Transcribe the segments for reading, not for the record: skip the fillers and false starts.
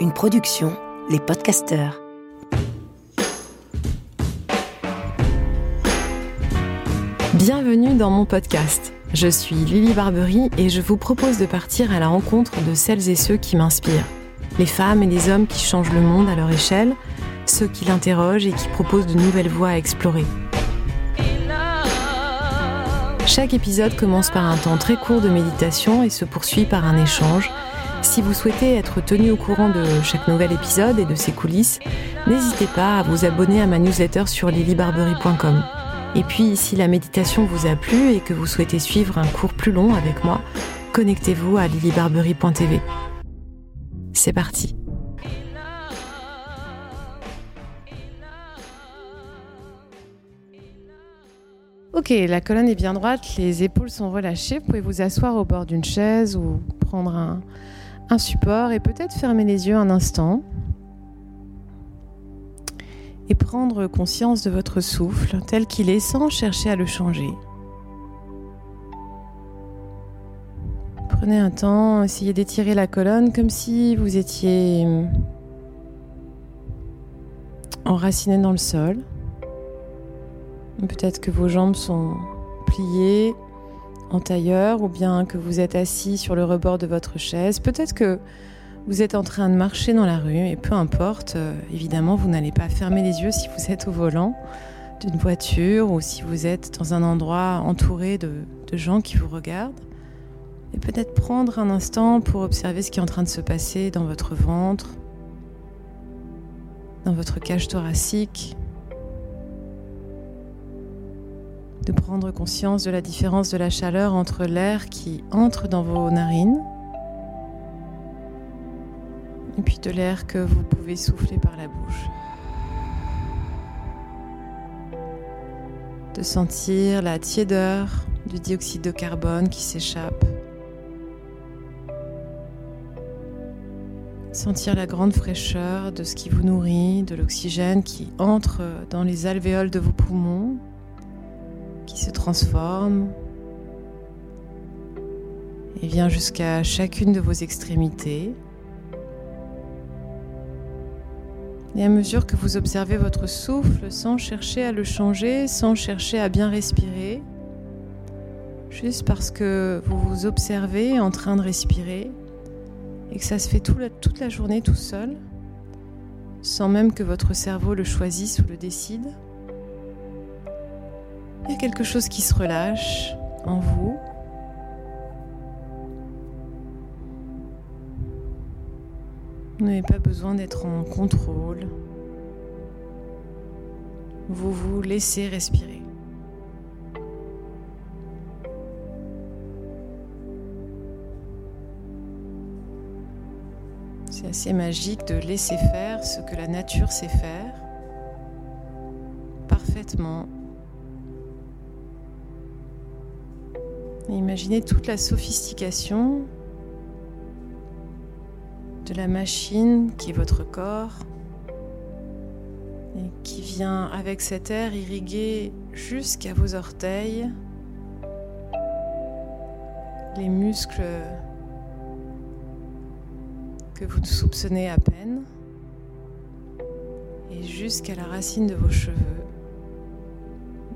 Une production, Les Podcasteurs. Bienvenue dans mon podcast. Je suis Lili Barbery et je vous propose de partir à la rencontre de celles et ceux qui m'inspirent. Les femmes et les hommes qui changent le monde à leur échelle, ceux qui l'interrogent et qui proposent de nouvelles voies à explorer. Chaque épisode commence par un temps très court de méditation et se poursuit par un échange. Si vous souhaitez être tenu au courant de chaque nouvel épisode et de ses coulisses, n'hésitez pas à vous abonner à ma newsletter sur lilibarbery.com. Et puis, si la méditation vous a plu et que vous souhaitez suivre un cours plus long avec moi, connectez-vous à lilibarbery.tv. C'est parti. Ok, la colonne est bien droite, les épaules sont relâchées. Vous pouvez vous asseoir au bord d'une chaise ou prendre un support et peut-être fermer les yeux un instant. Et prendre conscience de votre souffle tel qu'il est sans chercher à le changer. Prenez un temps, essayez d'étirer la colonne comme si vous étiez enraciné dans le sol. Peut-être que vos jambes sont pliées en tailleur ou bien que vous êtes assis sur le rebord de votre chaise. Peut-être que vous êtes en train de marcher dans la rue et peu importe, évidemment, vous n'allez pas fermer les yeux si vous êtes au volant d'une voiture ou si vous êtes dans un endroit entouré de gens qui vous regardent. Et peut-être prendre un instant pour observer ce qui est en train de se passer dans votre ventre, dans votre cage thoracique. De prendre conscience de la différence de la chaleur entre l'air qui entre dans vos narines et puis de l'air que vous pouvez souffler par la bouche. De sentir la tiédeur du dioxyde de carbone qui s'échappe. Sentir la grande fraîcheur de ce qui vous nourrit, de l'oxygène qui entre dans les alvéoles de vos poumons, qui se transforme et vient jusqu'à chacune de vos extrémités. Et à mesure que vous observez votre souffle, sans chercher à le changer, sans chercher à bien respirer, juste parce que vous vous observez en train de respirer et que ça se fait toute la journée tout seul, sans même que votre cerveau le choisisse ou le décide, il y a quelque chose qui se relâche en vous. Vous n'avez pas besoin d'être en contrôle. Vous vous laissez respirer. C'est assez magique de laisser faire ce que la nature sait faire parfaitement. Et imaginez toute la sophistication de la machine qui est votre corps et qui vient avec cet air irriguer jusqu'à vos orteils, les muscles que vous soupçonnez à peine et jusqu'à la racine de vos cheveux,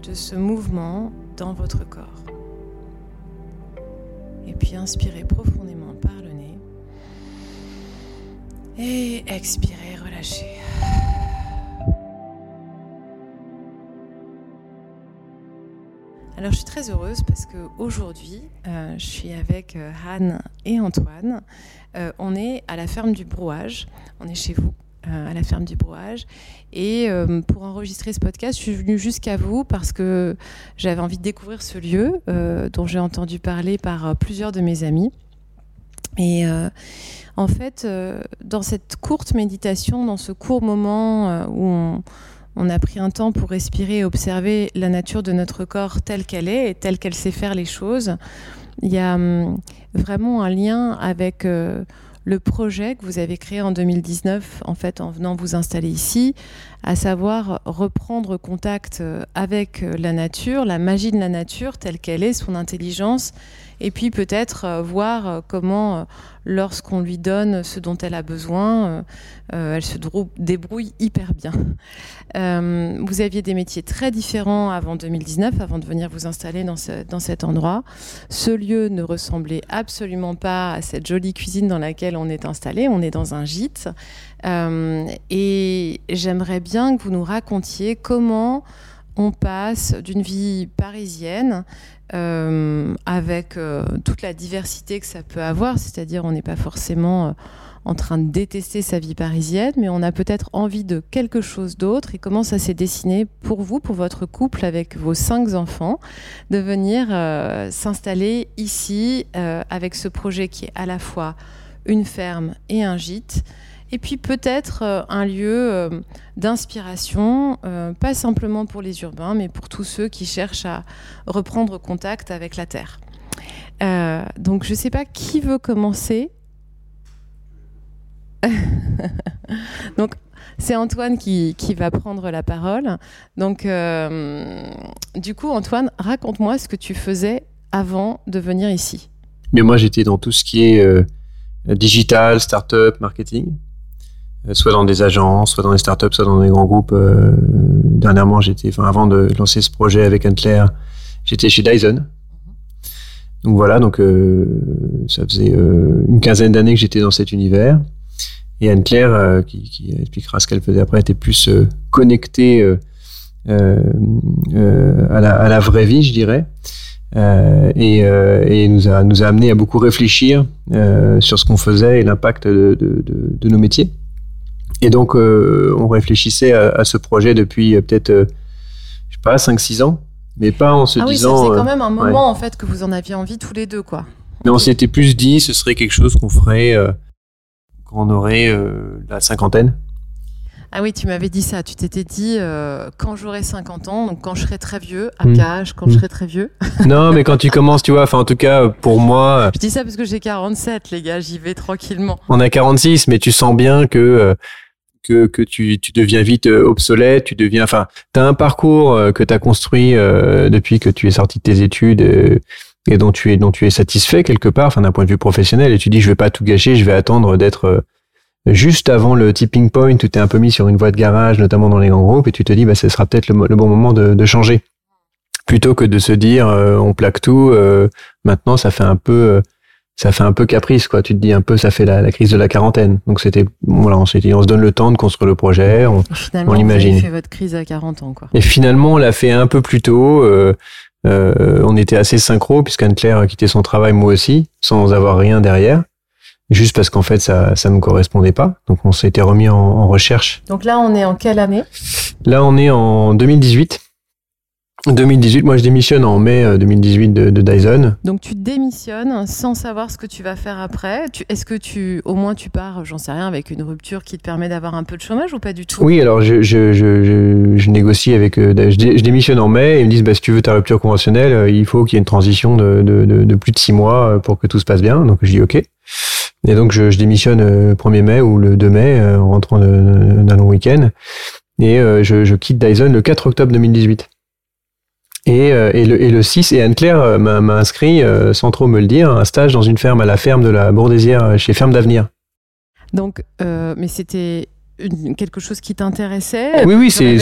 de ce mouvement dans votre corps. Et puis inspirez profondément par le nez. Et expirez, relâchez. Alors je suis très heureuse parce qu'aujourd'hui, je suis avec Anne et Antoine. On est à la ferme du Brouage, on est chez vous. À la ferme du Brouage et pour enregistrer ce podcast je suis venue jusqu'à vous parce que j'avais envie de découvrir ce lieu dont j'ai entendu parler par plusieurs de mes amis et en fait dans cette courte méditation, dans ce court moment où on a pris un temps pour respirer et observer la nature de notre corps telle qu'elle est et telle qu'elle sait faire les choses, il y a vraiment un lien avec le projet que vous avez créé en 2019, en fait, en venant vous installer ici, à savoir reprendre contact avec la nature, la magie de la nature telle qu'elle est, son intelligence, et puis peut-être voir comment, lorsqu'on lui donne ce dont elle a besoin, elle se débrouille hyper bien. Vous aviez des métiers très différents avant 2019, avant de venir vous installer dans cet endroit. Ce lieu ne ressemblait absolument pas à cette jolie cuisine dans laquelle on est installé. On est dans un gîte. Et j'aimerais bien que vous nous racontiez comment on passe d'une vie parisienne avec toute la diversité que ça peut avoir, c'est-à-dire on n'est pas forcément en train de détester sa vie parisienne, mais on a peut-être envie de quelque chose d'autre, et comment ça s'est dessiné pour vous, pour votre couple avec vos 5 enfants, de venir s'installer ici avec ce projet qui est à la fois une ferme et un gîte. Et puis peut-être un lieu d'inspiration, pas simplement pour les urbains, mais pour tous ceux qui cherchent à reprendre contact avec la terre. Donc je ne sais pas qui veut commencer. Donc c'est Antoine qui va prendre la parole. Donc du coup Antoine, raconte-moi ce que tu faisais avant de venir ici. Mais moi j'étais dans tout ce qui est digital, start-up, marketing. Soit dans des agences, soit dans des startups, soit dans des grands groupes. Dernièrement, avant de lancer ce projet avec Anne-Claire, j'étais chez Dyson. Donc voilà, ça faisait une quinzaine d'années que j'étais dans cet univers. Et Anne-Claire, qui expliquera ce qu'elle faisait après, était plus connectée à la vraie vie, je dirais. Et nous a amené à beaucoup réfléchir sur ce qu'on faisait et l'impact de nos métiers. Et donc, on réfléchissait à ce projet depuis peut-être, 5-6 ans, mais pas en se disant... Ah oui, ça faisait quand même un moment, en fait, que vous en aviez envie tous les deux, quoi. Mais on s'était plus dit, ce serait quelque chose qu'on ferait quand on aurait la cinquantaine. Ah oui, tu m'avais dit ça. Tu t'étais dit, quand j'aurai 50 ans, donc quand je serai très vieux, à quel âge, quand je serai très vieux. Non, mais quand tu commences, tu vois, en tout cas, pour moi... Je dis ça parce que j'ai 47, les gars, j'y vais tranquillement. On a 46, mais tu sens bien que tu deviens vite obsolète, tu as un parcours que tu as construit depuis que tu es sorti de tes études et dont tu es satisfait quelque part, d'un point de vue professionnel, et tu dis je vais pas tout gâcher, je vais attendre d'être juste avant le tipping point, tu t'es un peu mis sur une voie de garage, notamment dans les grands groupes, et tu te dis ce sera peut-être le bon moment de changer. Plutôt que de se dire on plaque tout, maintenant ça fait un peu caprice, quoi. Tu te dis un peu, ça fait la crise de la quarantaine. Donc c'était, on s'est dit, on se donne le temps de construire le projet, on l'imagine. Vous avez fait votre crise à 40 ans, quoi. Et finalement, on l'a fait un peu plus tôt. On était assez synchro, puisqu'Anne-Claire quittait son travail, moi aussi, sans avoir rien derrière. Juste parce qu'en fait, ça ne me correspondait pas. Donc on s'était remis en recherche. Donc là, on est en quelle année? Là, on est en 2018. 2018, moi je démissionne en mai 2018 de Dyson. Donc tu démissionnes sans savoir ce que tu vas faire après. Est-ce que au moins tu pars, j'en sais rien, avec une rupture qui te permet d'avoir un peu de chômage ou pas du tout? Oui, alors je négocie avec... Je démissionne en mai et ils me disent si tu veux ta rupture conventionnelle, il faut qu'il y ait une transition de plus de 6 mois pour que tout se passe bien. Donc je dis ok. Et donc je démissionne le 1er mai ou le 2 mai en rentrant d'un long week-end. Et je quitte Dyson le 4 octobre 2018. Et le 6, et Anne-Claire m'a inscrit, sans trop me le dire, un stage dans une ferme, à la ferme de la Bourdaisière, chez Ferme d'Avenir. Donc, mais c'était quelque chose qui t'intéressait? Oui, c'était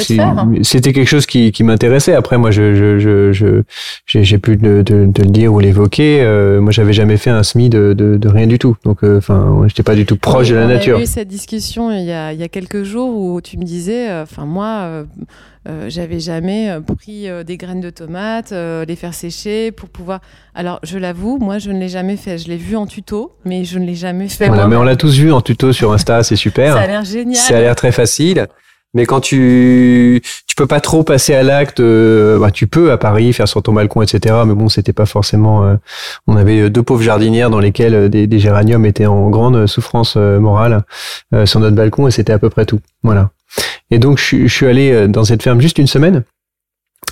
quelque chose qui m'intéressait. Après, moi, j'ai pu te le dire ou l'évoquer. Moi, j'avais jamais fait un SMI de rien du tout. Donc, j'étais pas du tout proche de la nature. On a eu cette discussion il y a quelques jours où tu me disais, j'avais jamais pris des graines de tomates, les faire sécher pour pouvoir... Alors, je l'avoue, moi, je ne l'ai jamais fait. Je l'ai vu en tuto, mais je ne l'ai jamais fait. Voilà, mais on l'a tous vu en tuto sur Insta, c'est super. Ça a l'air génial. Ça a l'air très facile. Mais quand tu peux pas trop passer à l'acte, tu peux à Paris faire sur ton balcon, etc. Mais bon, c'était pas forcément, on avait 2 pauvres jardinières dans lesquelles des géraniums étaient en grande souffrance morale sur notre balcon, et c'était à peu près tout. Voilà. Et donc, je suis allé dans cette ferme juste une semaine.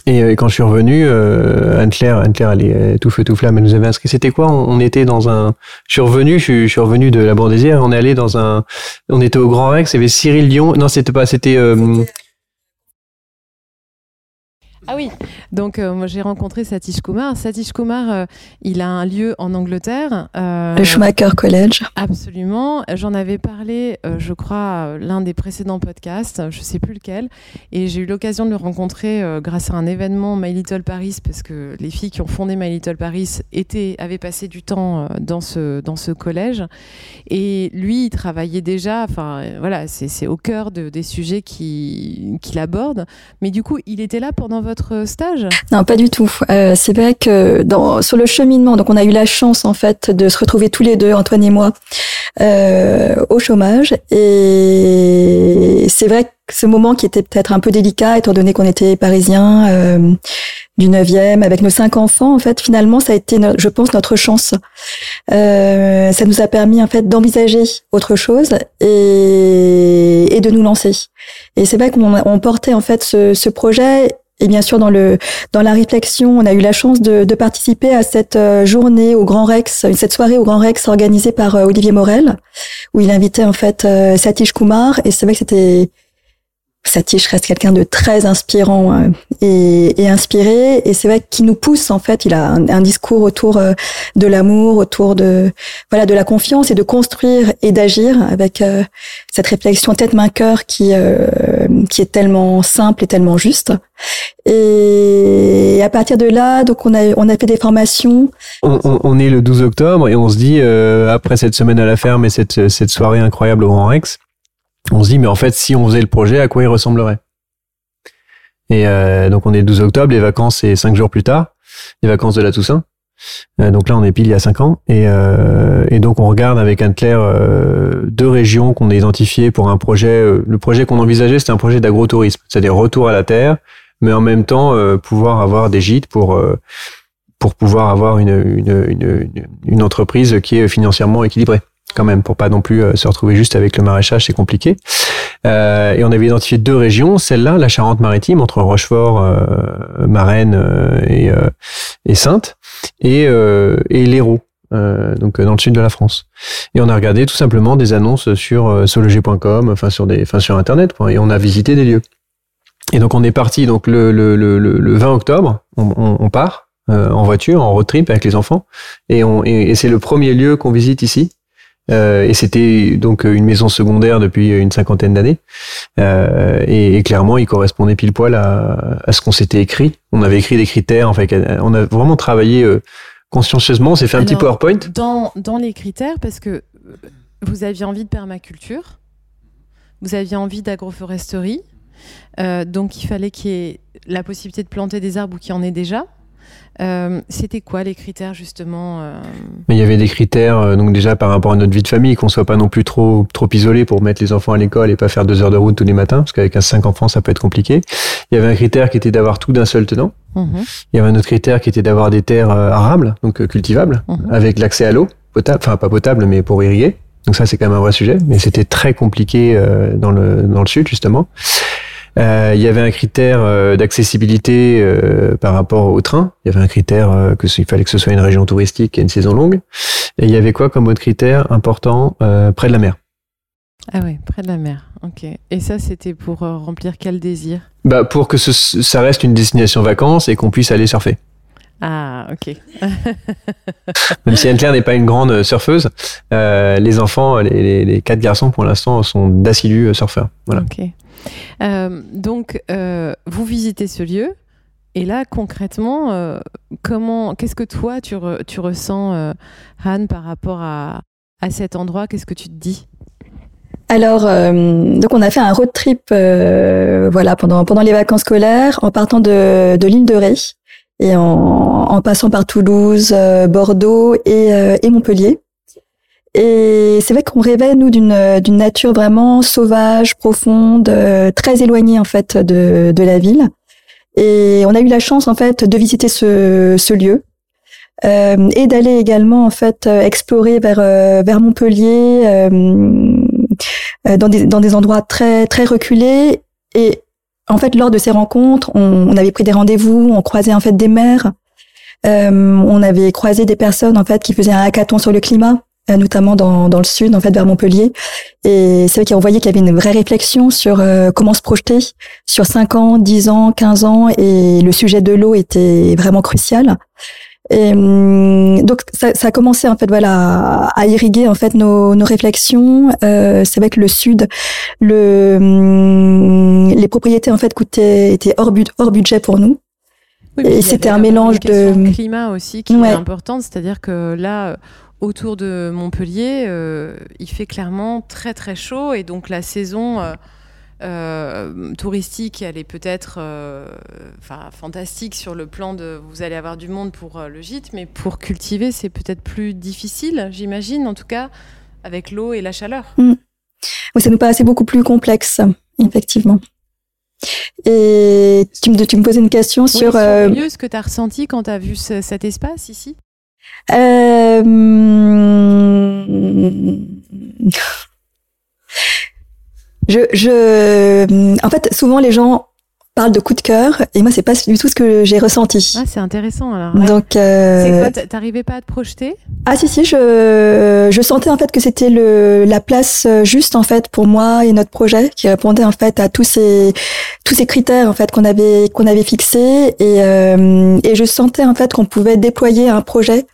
Et quand je suis revenu, Anne-Claire, elle est tout feu tout flamme, elle nous avait inscrit. C'était quoi? On était dans un... Je suis revenu de la Bourdaisière, on est allé on était au Grand Rex, il y avait Cyril Dion. Non, c'était pas, c'était Ah oui, donc moi j'ai rencontré Satish Kumar. Satish Kumar, il a un lieu en Angleterre. Le Schumacher College. Absolument, j'en avais parlé, je crois, l'un des précédents podcasts, je ne sais plus lequel. Et j'ai eu l'occasion de le rencontrer grâce à un événement My Little Paris, parce que les filles qui ont fondé My Little Paris avaient passé du temps dans ce collège. Et lui, il travaillait déjà, enfin voilà, c'est au cœur des sujets qu'il aborde. Mais du coup, il était là pendant votre stage ? Non, pas du tout. C'est vrai que sur le cheminement, donc on a eu la chance en fait de se retrouver tous les deux, Antoine et moi, au chômage. Et c'est vrai que ce moment qui était peut-être un peu délicat, étant donné qu'on était parisiens du 9e, avec nos 5 enfants, en fait, finalement, ça a été, je pense, notre chance. Ça nous a permis en fait d'envisager autre chose et de nous lancer. Et c'est vrai qu'on portait en fait ce projet. Et bien sûr, dans la réflexion, on a eu la chance de participer à cette journée au Grand Rex, cette soirée au Grand Rex organisée par Olivier Morel, où il invitait en fait Satish Kumar. Et c'est vrai que Satish reste quelqu'un de très inspirant et inspiré. Et c'est vrai qu'il nous pousse en fait. Il a un discours autour de l'amour, autour de la confiance et de construire et d'agir avec cette réflexion tête-main-cœur qui est tellement simple et tellement juste. Et à partir de là, donc on a fait des formations. On est le 12 octobre et on se dit, après cette semaine à la ferme et cette soirée incroyable au Grand Rex, on se dit, mais en fait, si on faisait le projet, à quoi il ressemblerait ? Et donc on est le 12 octobre, les vacances, c'est 5 jours plus tard, les vacances de la Toussaint. Donc là, on est pile il y a 5 ans. Et donc on regarde avec Anne-Claire deux régions qu'on a identifiées pour un projet. Le projet qu'on envisageait, c'était un projet d'agrotourisme, c'est-à-dire retour à la terre, mais en même temps pouvoir avoir des gîtes pour pouvoir avoir une entreprise qui est financièrement équilibrée quand même, pour pas non plus se retrouver juste avec le maraîchage, c'est compliqué. Et on avait identifié deux régions, celle-là, la Charente-Maritime, entre Rochefort, Marennes et Saintes, et l'Hérault, donc dans le sud de la France. Et on a regardé tout simplement des annonces sur sologer.com, sur Internet, quoi, et on a visité des lieux. Et donc on est parti, donc le 20 octobre, on part en voiture, en road trip avec les enfants, et c'est le premier lieu qu'on visite ici. Et c'était donc une maison secondaire depuis une cinquantaine d'années. Et clairement, il correspondait pile poil à ce qu'on s'était écrit. On avait écrit des critères. En fait, on a vraiment travaillé consciencieusement. On s'est fait un petit PowerPoint. Dans les critères, parce que vous aviez envie de permaculture, vous aviez envie d'agroforesterie. Donc, il fallait qu'il y ait la possibilité de planter des arbres ou qu'il y en ait déjà. C'était quoi les critères justement ? Il y avait des critères donc déjà par rapport à notre vie de famille, qu'on soit pas non plus trop isolé pour mettre les enfants à l'école et pas faire 2 heures de route tous les matins, parce qu'avec 5 enfants ça peut être compliqué. Il y avait un critère qui était d'avoir tout d'un seul tenant. Mmh. Il y avait un autre critère qui était d'avoir des terres arables, donc cultivables, avec l'accès à l'eau potable, enfin pas potable mais pour irriguer. Donc ça c'est quand même un vrai sujet, mais c'était très compliqué dans le sud justement. Il y avait un critère d'accessibilité par rapport au train. Il y avait un critère qu'il fallait que ce soit une région touristique et une saison longue. Et il y avait quoi comme autre critère important ? Près de la mer. Ah oui, près de la mer. Ok. Et ça, c'était pour remplir quel désir ? Bah, pour que ça reste une destination vacances et qu'on puisse aller surfer. Ah, ok. Même si Anne-Claire n'est pas une grande surfeuse, les enfants, les 4 garçons pour l'instant, sont d'assidus surfeurs. Voilà. Ok. Donc, vous visitez ce lieu et là concrètement, qu'est-ce que toi tu ressens, Anne, par rapport à cet endroit ? Qu'est-ce que tu te dis ? Alors, donc on a fait un road trip, pendant les vacances scolaires, en partant de l'île de Ré et en passant par Toulouse, Bordeaux et Montpellier. Et c'est vrai qu'on rêvait, nous, d'une nature vraiment sauvage, profonde, très éloignée, en fait, de la ville. Et on a eu la chance, en fait, de visiter ce lieu. Et d'aller également, en fait, explorer vers Montpellier, dans des endroits très, très reculés. Et, en fait, lors de ces rencontres, on avait pris des rendez-vous, on croisait, en fait, des maires. On avait croisé des personnes, en fait, qui faisaient un hackathon sur le climat. notamment dans le sud, en fait, vers Montpellier. Et c'est vrai qu'on voyait qu'il y avait une vraie réflexion sur comment se projeter sur 5 ans, 10 ans, 15 ans, et le sujet de l'eau était vraiment crucial. Et donc ça a commencé en fait voilà à irriguer en fait nos réflexions. C'est vrai que le sud, les propriétés en fait étaient hors budget pour nous. Oui, et c'était un mélange de climat aussi qui est importante, c'est-à-dire que là autour de Montpellier, il fait clairement très très chaud et donc la saison touristique, elle est peut-être fantastique sur le plan de vous allez avoir du monde pour le gîte, mais pour cultiver c'est peut-être plus difficile, j'imagine, en tout cas avec l'eau et la chaleur. Mmh. Oui, ça nous paraissait beaucoup plus complexe, effectivement. Et tu me posais une question sur... Mieux ce que tu as ressenti quand tu as vu cet espace ici. En fait, souvent les gens parlent de coup de cœur et moi c'est pas du tout ce que j'ai ressenti. Ah, c'est intéressant alors. Ouais. Donc, c'est quoi, t'arrivais pas à te projeter ? Ah si, je sentais en fait que c'était la place juste en fait pour moi et notre projet qui répondait en fait à tous ces critères en fait qu'on avait fixés et je sentais en fait qu'on pouvait déployer un projet.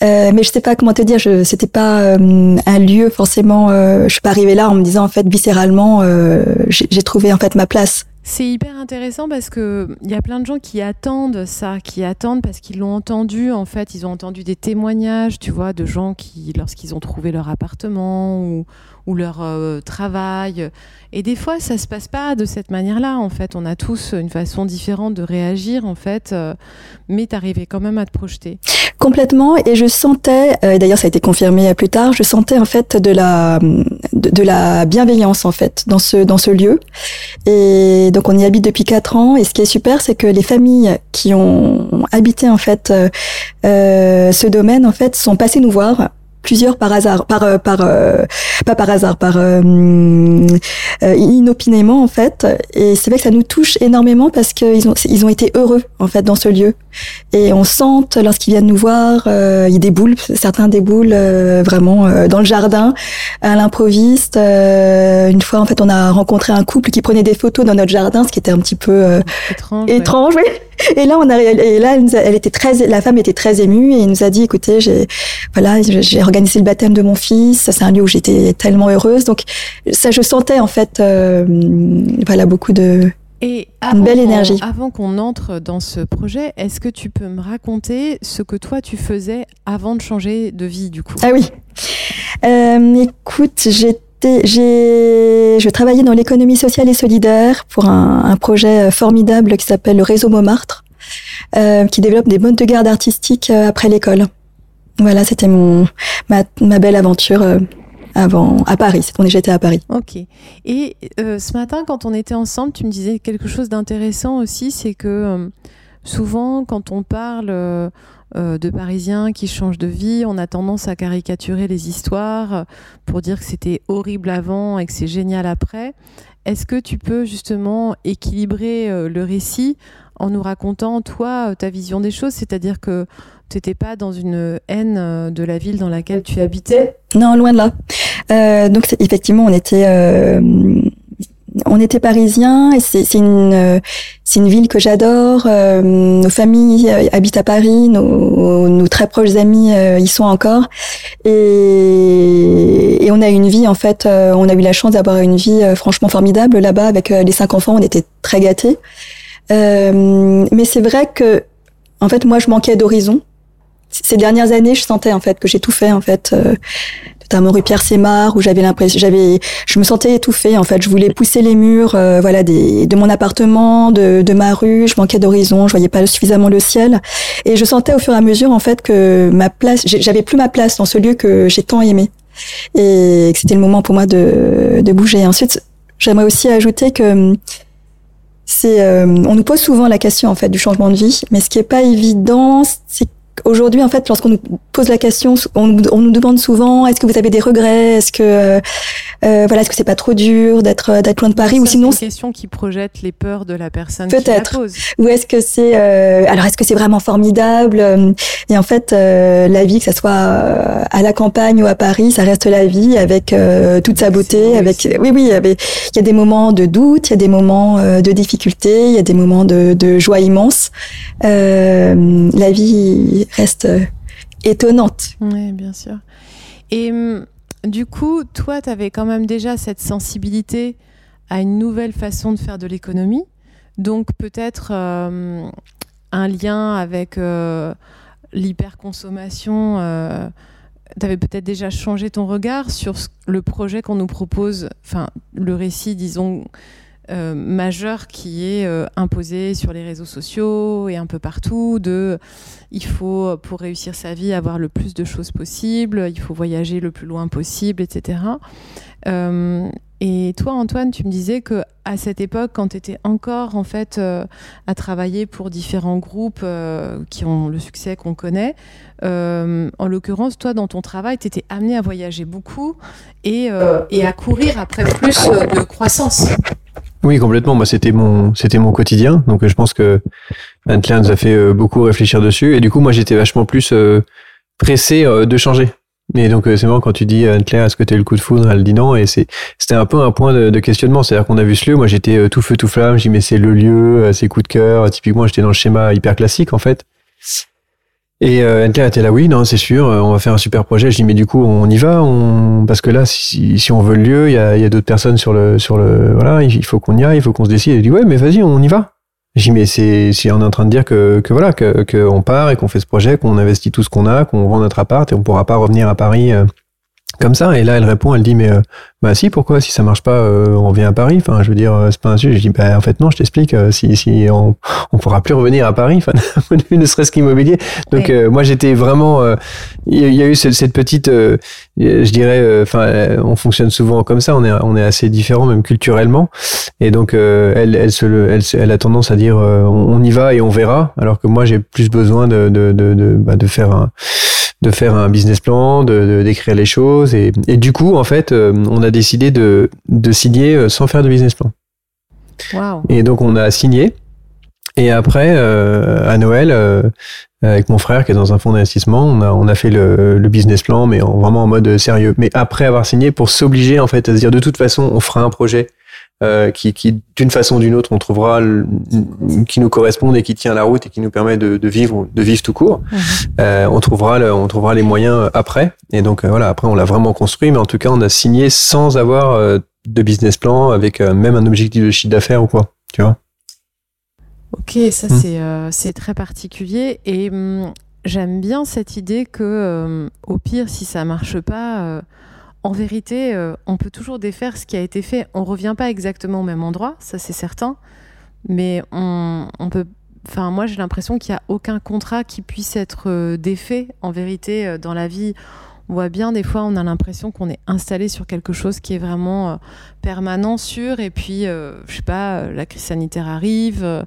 Mais je sais pas comment te dire, c'était pas un lieu forcément. Je suis pas arrivée là en me disant en fait viscéralement, j'ai trouvé en fait ma place. C'est hyper intéressant parce que il y a plein de gens qui attendent ça, qui attendent parce qu'ils l'ont entendu. En fait, ils ont entendu des témoignages, tu vois, de gens qui, lorsqu'ils ont trouvé leur appartement ou leur travail, et des fois ça se passe pas de cette manière-là. En fait, on a tous une façon différente de réagir. En fait, mais t'arrivais quand même à te projeter. Complètement, et je sentais, et d'ailleurs ça a été confirmé plus tard, je sentais en fait de la bienveillance en fait dans ce lieu. Et donc on y habite depuis 4 ans, et ce qui est super, c'est que les familles qui ont habité en fait ce domaine en fait sont passées nous voir. Plusieurs par hasard, pas par hasard, inopinément en fait. Et c'est vrai que ça nous touche énormément parce que ils ont été heureux en fait dans ce lieu. Et on sent lorsqu'ils viennent nous voir, ils déboulent, certains déboulent vraiment dans le jardin à l'improviste. Une fois en fait, on a rencontré un couple qui prenait des photos dans notre jardin, ce qui était un petit peu étrange. Ouais. Et là, la femme était très émue et elle nous a dit, écoutez, j'ai organisé le baptême de mon fils. Ça, c'est un lieu où j'étais tellement heureuse. Donc, ça, je sentais en fait, beaucoup de belle énergie. Avant qu'on entre dans ce projet, est-ce que tu peux me raconter ce que toi tu faisais avant de changer de vie du coup ? Ah oui. Écoute, je travaillais dans l'économie sociale et solidaire pour un projet formidable qui s'appelle le réseau Montmartre, qui développe des modes de garde artistiques après l'école. Voilà, c'était ma belle aventure avant à Paris. C'est quand j'étais à Paris. Ok. Et ce matin, quand on était ensemble, tu me disais quelque chose d'intéressant aussi, c'est que souvent, quand on parle de Parisiens qui changent de vie, on a tendance à caricaturer les histoires pour dire que c'était horrible avant et que c'est génial après. Est-ce que tu peux justement équilibrer le récit en nous racontant, toi, ta vision des choses, c'est-à-dire que tu n'étais pas dans une haine de la ville dans laquelle tu habitais ? Non, loin de là. Donc, effectivement, on était parisiens et c'est une ville que j'adore. Nos familles habitent à Paris, nos très proches amis y sont encore, et on a eu une vie en fait. On a eu la chance d'avoir une vie franchement formidable là-bas avec les 5 enfants. On était très gâtés, mais c'est vrai que en fait moi je manquais d'horizon. Ces dernières années, je sentais en fait que j'ai tout fait en fait. Notamment rue Pierre-Sémar, où j'avais l'impression, je me sentais étouffée en fait. Je voulais pousser les murs, de mon appartement, de ma rue. Je manquais d'horizon, je voyais pas suffisamment le ciel, et je sentais au fur et à mesure en fait que ma place, j'avais plus ma place dans ce lieu que j'ai tant aimé, et que c'était le moment pour moi de bouger. Ensuite, j'aimerais aussi ajouter que on nous pose souvent la question en fait du changement de vie, mais ce qui est pas évident, c'est aujourd'hui, en fait, lorsqu'on nous pose la question, on nous demande souvent, est-ce que vous avez des regrets ? Est-ce que Voilà, est-ce que c'est pas trop dur d'être loin de Paris, ou sinon c'est une question qui projette les peurs de la personne peut-être qui la pose. Ou est-ce que c'est vraiment formidable, et en fait la vie, que ça soit à la campagne ou à Paris, ça reste la vie avec toute sa beauté, avec il y a des moments de doute, il y a des moments de difficulté, il y a des moments de joie immense. La vie reste étonnante. Oui, bien sûr. Et du coup, toi, tu avais quand même déjà cette sensibilité à une nouvelle façon de faire de l'économie. Donc, peut-être un lien avec l'hyperconsommation. Tu avais peut-être déjà changé ton regard sur le projet qu'on nous propose, enfin, le récit, disons, majeur qui est imposé sur les réseaux sociaux et un peu partout, il faut, pour réussir sa vie, avoir le plus de choses possible, il faut voyager le plus loin possible, etc. Et toi, Antoine, tu me disais qu'à cette époque, quand tu étais encore en fait, à travailler pour différents groupes qui ont le succès qu'on connaît, en l'occurrence, toi, dans ton travail, tu étais amené à voyager beaucoup et à courir après plus de croissance. Oui, complètement. Moi, c'était mon quotidien. Donc, je pense que Anne-Claire nous a fait beaucoup réfléchir dessus. Et du coup, moi, j'étais vachement plus pressé de changer. Et donc, c'est marrant quand tu dis Anne-Claire, est-ce que t'as eu le coup de foudre? Elle dit non. Et c'était un peu un point de questionnement. C'est-à-dire qu'on a vu ce lieu. Moi, j'étais tout feu, tout flamme. J'y mais c'est le lieu, c'est coup de cœur. Typiquement, j'étais dans le schéma hyper classique, en fait. Et Anne-Claire était là, oui, non, c'est sûr, on va faire un super projet. Je dis, mais du coup, on y va, parce que là, si on veut le lieu, il y a d'autres personnes sur le, voilà, il faut qu'on y aille, il faut qu'on se décide. Elle dit, ouais, mais vas-y, on y va. Je dis, mais si on est en train de dire que voilà, que on part et qu'on fait ce projet, qu'on investit tout ce qu'on a, qu'on vend notre appart et on pourra pas revenir à Paris comme ça. Et là, elle répond, elle dit, mais bah si, pourquoi, si ça marche pas, on revient à Paris. Enfin, je veux dire, c'est pas un sujet. Je dis, bah en fait non, je t'explique. Si on pourra plus revenir à Paris, enfin, ne serait-ce qu'immobilier. Donc ouais. Moi, j'étais vraiment. Il y a eu cette petite, je dirais, enfin, on fonctionne souvent comme ça. On est assez différents, même culturellement. Et donc, elle a tendance à dire, on y va et on verra. Alors que moi, j'ai plus besoin de faire un business plan, d'écrire les choses. Et du coup, en fait, on a décidé de signer sans faire de business plan. Wow. Et donc, on a signé. Et après, à Noël, avec mon frère qui est dans un fonds d'investissement, on a fait le business plan, mais vraiment en mode sérieux. Mais après avoir signé, pour s'obliger en fait à se dire, de toute façon, on fera un projet qui d'une façon ou d'une autre, on trouvera qui nous corresponde et qui tient la route et qui nous permet de vivre tout court. Mmh. On trouvera les moyens après. Et donc voilà, après on l'a vraiment construit, mais en tout cas on a signé sans avoir de business plan, avec même un objectif de chiffre d'affaires ou quoi, tu vois. Ok, ça c'est très particulier, et j'aime bien cette idée que au pire, si ça marche pas, en vérité, on peut toujours défaire ce qui a été fait. On ne revient pas exactement au même endroit, ça c'est certain. Mais on peut. Enfin, moi j'ai l'impression qu'il n'y a aucun contrat qui puisse être défait. En vérité, dans la vie, on voit bien, des fois, on a l'impression qu'on est installé sur quelque chose qui est vraiment permanent, sûr. Et puis, je ne sais pas, la crise sanitaire arrive.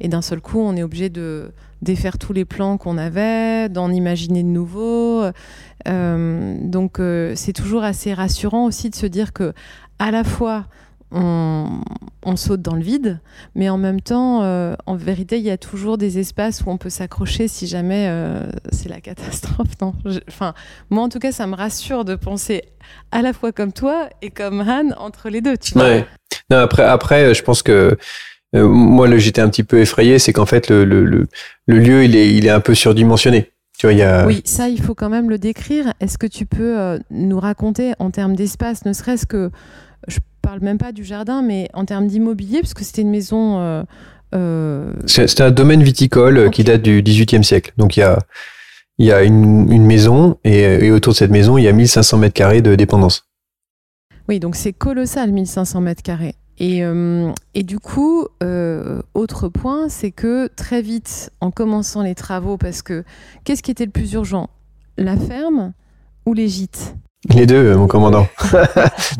Et d'un seul coup, on est obligé de défaire tous les plans qu'on avait, d'en imaginer de nouveaux. Donc, c'est toujours assez rassurant aussi de se dire que, à la fois, on saute dans le vide, mais en même temps, en vérité, il y a toujours des espaces où on peut s'accrocher si jamais c'est la catastrophe. Non, moi, en tout cas, ça me rassure de penser à la fois comme toi et comme Anne, entre les deux. Tu vois. Ouais. Non, après, je pense que moi, j'étais un petit peu effrayé, c'est qu'en fait, le lieu, il est un peu surdimensionné. Tu vois, oui, ça, il faut quand même le décrire. Est-ce que tu peux nous raconter en termes d'espace, ne serait-ce que, je parle même pas du jardin, mais en termes d'immobilier, parce que c'était une maison. C'est un domaine viticole, okay, qui date du XVIIIe siècle. Donc, il y a une maison, et autour de cette maison, il y a 1500 mètres carrés de dépendance. Oui, donc c'est colossal, 1500 mètres carrés. Et du coup, autre point, c'est que très vite, en commençant les travaux, parce que qu'est-ce qui était le plus urgent, la ferme ou les gîtes? Les deux, mon commandant.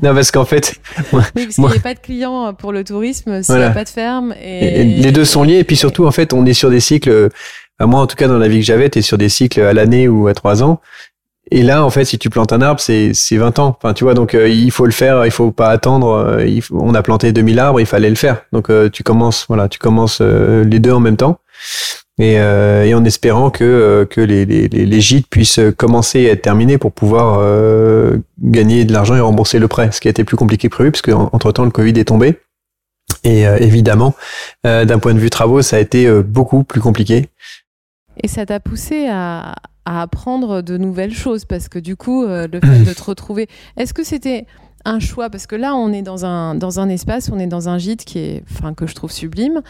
Non, parce qu'en fait... Parce qu'il n'y a pas de clients pour le tourisme, s'il n'y a pas de ferme. Et les deux sont liés, et puis surtout, en fait, on est sur des cycles, moi en tout cas dans la vie que j'avais, t'es sur des cycles à l'année ou à 3 ans. Et là, en fait, si tu plantes un arbre, c'est 20 ans. Enfin, tu vois, donc il faut le faire, il faut pas attendre. On a planté 2000 arbres, il fallait le faire. Donc tu commences les deux en même temps. Et en espérant que les gîtes puissent commencer à être terminés pour pouvoir gagner de l'argent et rembourser le prêt, ce qui a été plus compliqué que prévu, parce qu'entre-temps, le Covid est tombé. Et évidemment, d'un point de vue travaux, ça a été beaucoup plus compliqué. Et ça t'a poussé à apprendre de nouvelles choses, parce que du coup, le fait de te retrouver... Est-ce que c'était un choix, parce que là on est dans un espace, on est dans un gîte qui est, enfin, que je trouve sublime,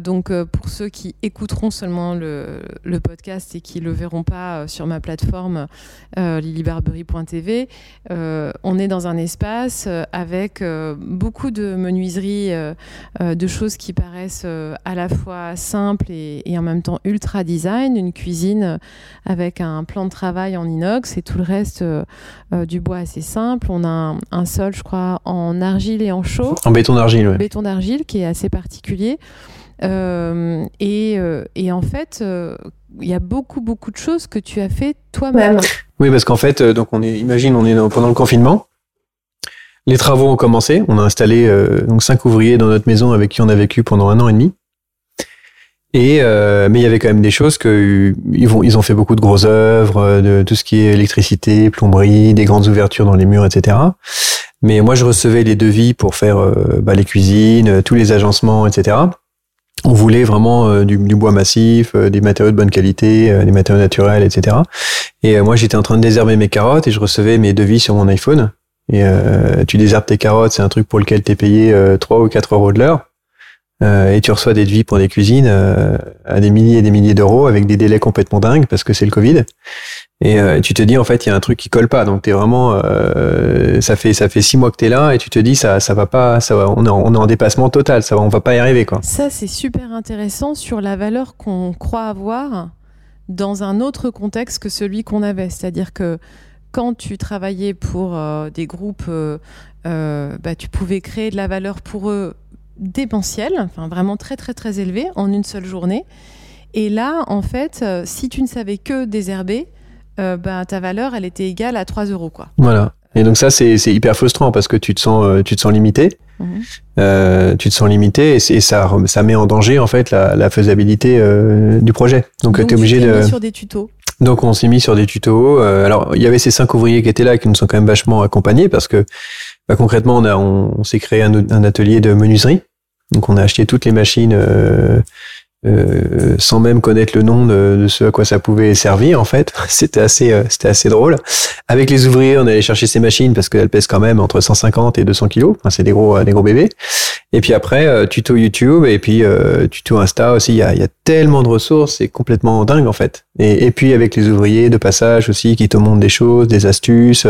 donc pour ceux qui écouteront seulement le podcast et qui le verront pas sur ma plateforme lilibarbery.tv, on est dans un espace avec beaucoup de menuiseries, de choses qui paraissent à la fois simples et en même temps ultra design, une cuisine avec un plan de travail en inox et tout le reste du bois assez simple. On a un sol, je crois, en argile et en chaux. En béton d'argile, oui. Béton d'argile, qui est assez particulier. Et en fait, il y a beaucoup, beaucoup de choses que tu as fait toi-même. Oui, parce qu'en fait, donc on est pendant le confinement. Les travaux ont commencé. On a installé donc 5 ouvriers dans notre maison avec qui on a vécu pendant 1 an et demi. Mais il y avait quand même des choses que ils ont fait beaucoup de grosses œuvres, de tout ce qui est électricité, plomberie, des grandes ouvertures dans les murs, etc. Mais moi, je recevais les devis pour faire les cuisines, tous les agencements, etc. On voulait vraiment du bois massif, des matériaux de bonne qualité, des matériaux naturels, etc. Et moi, j'étais en train de désherber mes carottes et je recevais mes devis sur mon iPhone. Et tu désherbes tes carottes, c'est un truc pour lequel t'es payé 3 ou 4 euros de l'heure. Et tu reçois des devis pour des cuisines à des milliers et des milliers d'euros avec des délais complètement dingues parce que c'est le Covid. Et tu te dis, en fait, il y a un truc qui colle pas. Donc t'es vraiment, ça fait 6 mois que t'es là et tu te dis ça va pas, on est en dépassement total, on va pas y arriver, quoi. Ça, c'est super intéressant sur la valeur qu'on croit avoir dans un autre contexte que celui qu'on avait. C'est-à-dire que quand tu travaillais pour des groupes, tu pouvais créer de la valeur pour eux. Dépensiel, enfin vraiment très très très élevé en une seule journée. Et là, en fait, si tu ne savais que désherber, ta valeur, elle était égale à 3 euros, quoi. Voilà. Et donc ça, c'est hyper frustrant parce que tu te sens limité. Mmh. Tu te sens limité et ça met en danger, en fait, la faisabilité du projet. Donc tu es obligé de... sur des tutos. Donc on s'est mis sur des tutos. Alors il y avait ces 5 ouvriers qui étaient là, qui nous ont quand même vachement accompagnés parce que concrètement on s'est créé un atelier de menuiserie. Donc on a acheté toutes les machines sans même connaître le nom de ce à quoi ça pouvait servir, en fait. C'était assez drôle. Avec les ouvriers, on allait chercher ces machines parce qu'elles pèsent quand même entre 150 et 200 kilos. Enfin, c'est des gros bébés. Et puis après, tuto YouTube et puis tuto Insta aussi. Il y a tellement de ressources, c'est complètement dingue, en fait. Et puis avec les ouvriers de passage aussi qui te montrent des choses, des astuces.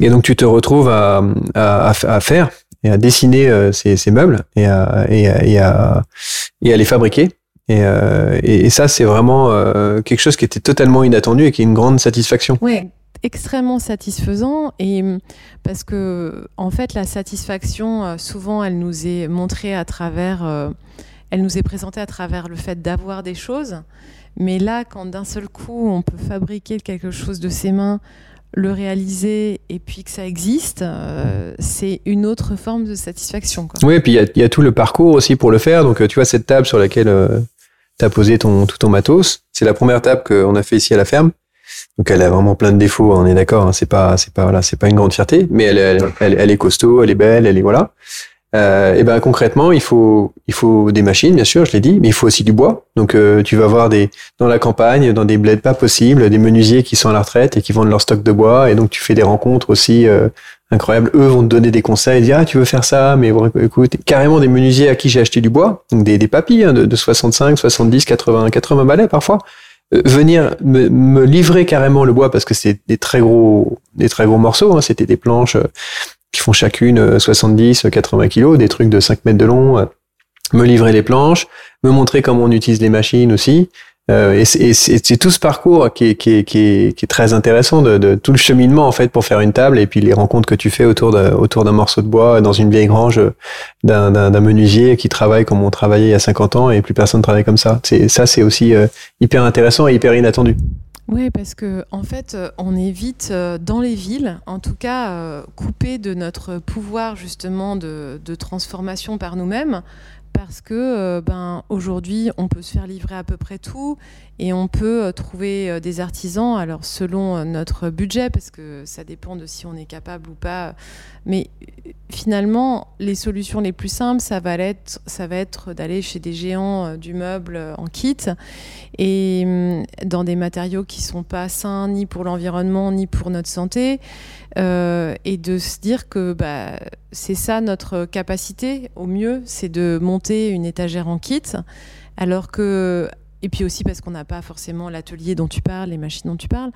Et donc tu te retrouves à faire et à dessiner ces meubles et à les fabriquer. Et ça, c'est vraiment quelque chose qui était totalement inattendu et qui est une grande satisfaction. Ouais, extrêmement satisfaisant. Et parce que, en fait, la satisfaction, souvent, elle nous est montrée à travers, elle nous est présentée à travers le fait d'avoir des choses. Mais là, quand d'un seul coup, on peut fabriquer quelque chose de ses mains, le réaliser et puis que ça existe, c'est une autre forme de satisfaction, quoi. Oui, et puis il y a tout le parcours aussi pour le faire. Donc tu vois cette table sur laquelle tu as posé tout ton matos, c'est la première table qu'on a fait ici à la ferme. Donc elle a vraiment plein de défauts, on est d'accord, hein, c'est pas une grande fierté, mais elle est costaud, elle est belle, elle est voilà. Et ben concrètement, il faut des machines, bien sûr, je l'ai dit, mais il faut aussi du bois. Donc tu vas voir dans la campagne, dans des bleds pas possibles, des menuisiers qui sont à la retraite et qui vendent leur stock de bois, et donc tu fais des rencontres aussi incroyables. Eux vont te donner des conseils, dire tu veux faire ça, mais bon, écoute, carrément des menuisiers à qui j'ai acheté du bois, donc des papis hein, de 65, 70, 80 balais parfois, venir me livrer carrément le bois parce que c'est des très gros morceaux, hein, c'était des planches qui font chacune 70, 80 kilos, des trucs de 5 mètres de long, me livrer les planches, me montrer comment on utilise les machines aussi. C'est tout ce parcours qui est très intéressant, de tout le cheminement, en fait, pour faire une table et puis les rencontres que tu fais autour d'un morceau de bois dans une vieille grange d'un menuisier qui travaille comme on travaillait il y a 50 ans et plus personne ne travaille comme ça. Ça, c'est aussi hyper intéressant et hyper inattendu. Oui, parce que en fait, on est vite dans les villes, en tout cas coupé de notre pouvoir justement de transformation par nous-mêmes, parce que aujourd'hui, on peut se faire livrer à peu près tout et on peut trouver des artisans, alors selon notre budget, parce que ça dépend de si on est capable ou pas. Mais finalement, les solutions les plus simples, ça va être d'aller chez des géants du meuble en kit et dans des matériaux qui ne sont pas sains ni pour l'environnement ni pour notre santé. Et de se dire que c'est ça notre capacité, au mieux, c'est de monter une étagère en kit, alors que, et puis aussi parce qu'on n'a pas forcément l'atelier dont tu parles, les machines dont tu parles,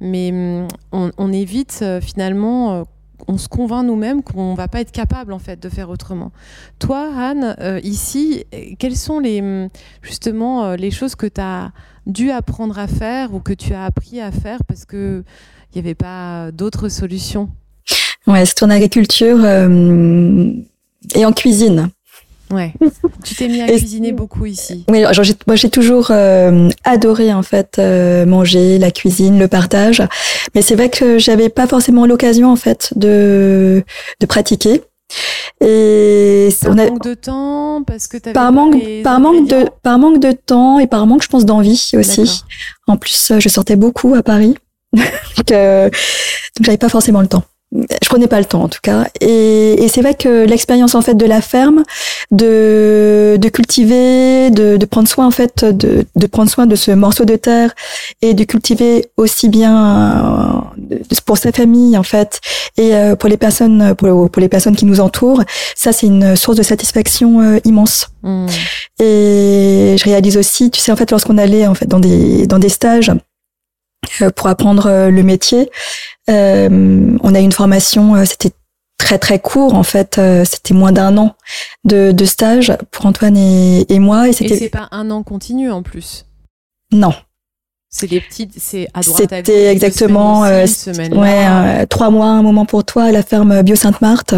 mais on évite finalement, on se convainc nous-mêmes qu'on ne va pas être capable en fait de faire autrement. Toi, Anne, ici, quelles sont les choses que tu as dû apprendre à faire ou que tu as appris à faire parce que il n'y avait pas d'autres solutions? Ouais, c'est en agriculture et en cuisine. Ouais, tu t'es mis à cuisiner beaucoup ici. Oui, genre, j'ai toujours adoré en fait manger, la cuisine, le partage. Mais c'est vrai que j'avais pas forcément l'occasion en fait de pratiquer. Et manque de temps parce que par manque de temps et par manque, je pense, d'envie aussi. D'accord. En plus, je sortais beaucoup à Paris. Donc j'avais pas forcément le temps. Je prenais pas le temps en tout cas. Et c'est vrai que l'expérience en fait de la ferme, de cultiver, de prendre soin en fait, de prendre soin de ce morceau de terre et de cultiver aussi bien pour sa famille en fait et pour les personnes pour les personnes qui nous entourent, ça c'est une source de satisfaction immense. Mmh. Et je réalise aussi, tu sais en fait lorsqu'on allait en fait dans des stages pour apprendre le métier. On a eu une formation, c'était très très court en fait, c'était moins d'un an de stage pour Antoine et moi. Et c'est pas un an continu en plus. Non. C'est des petites, c'est à droite à gauche. C'était exactement ouais, 3 mois, un moment pour toi à la ferme Bio-Sainte-Marthe,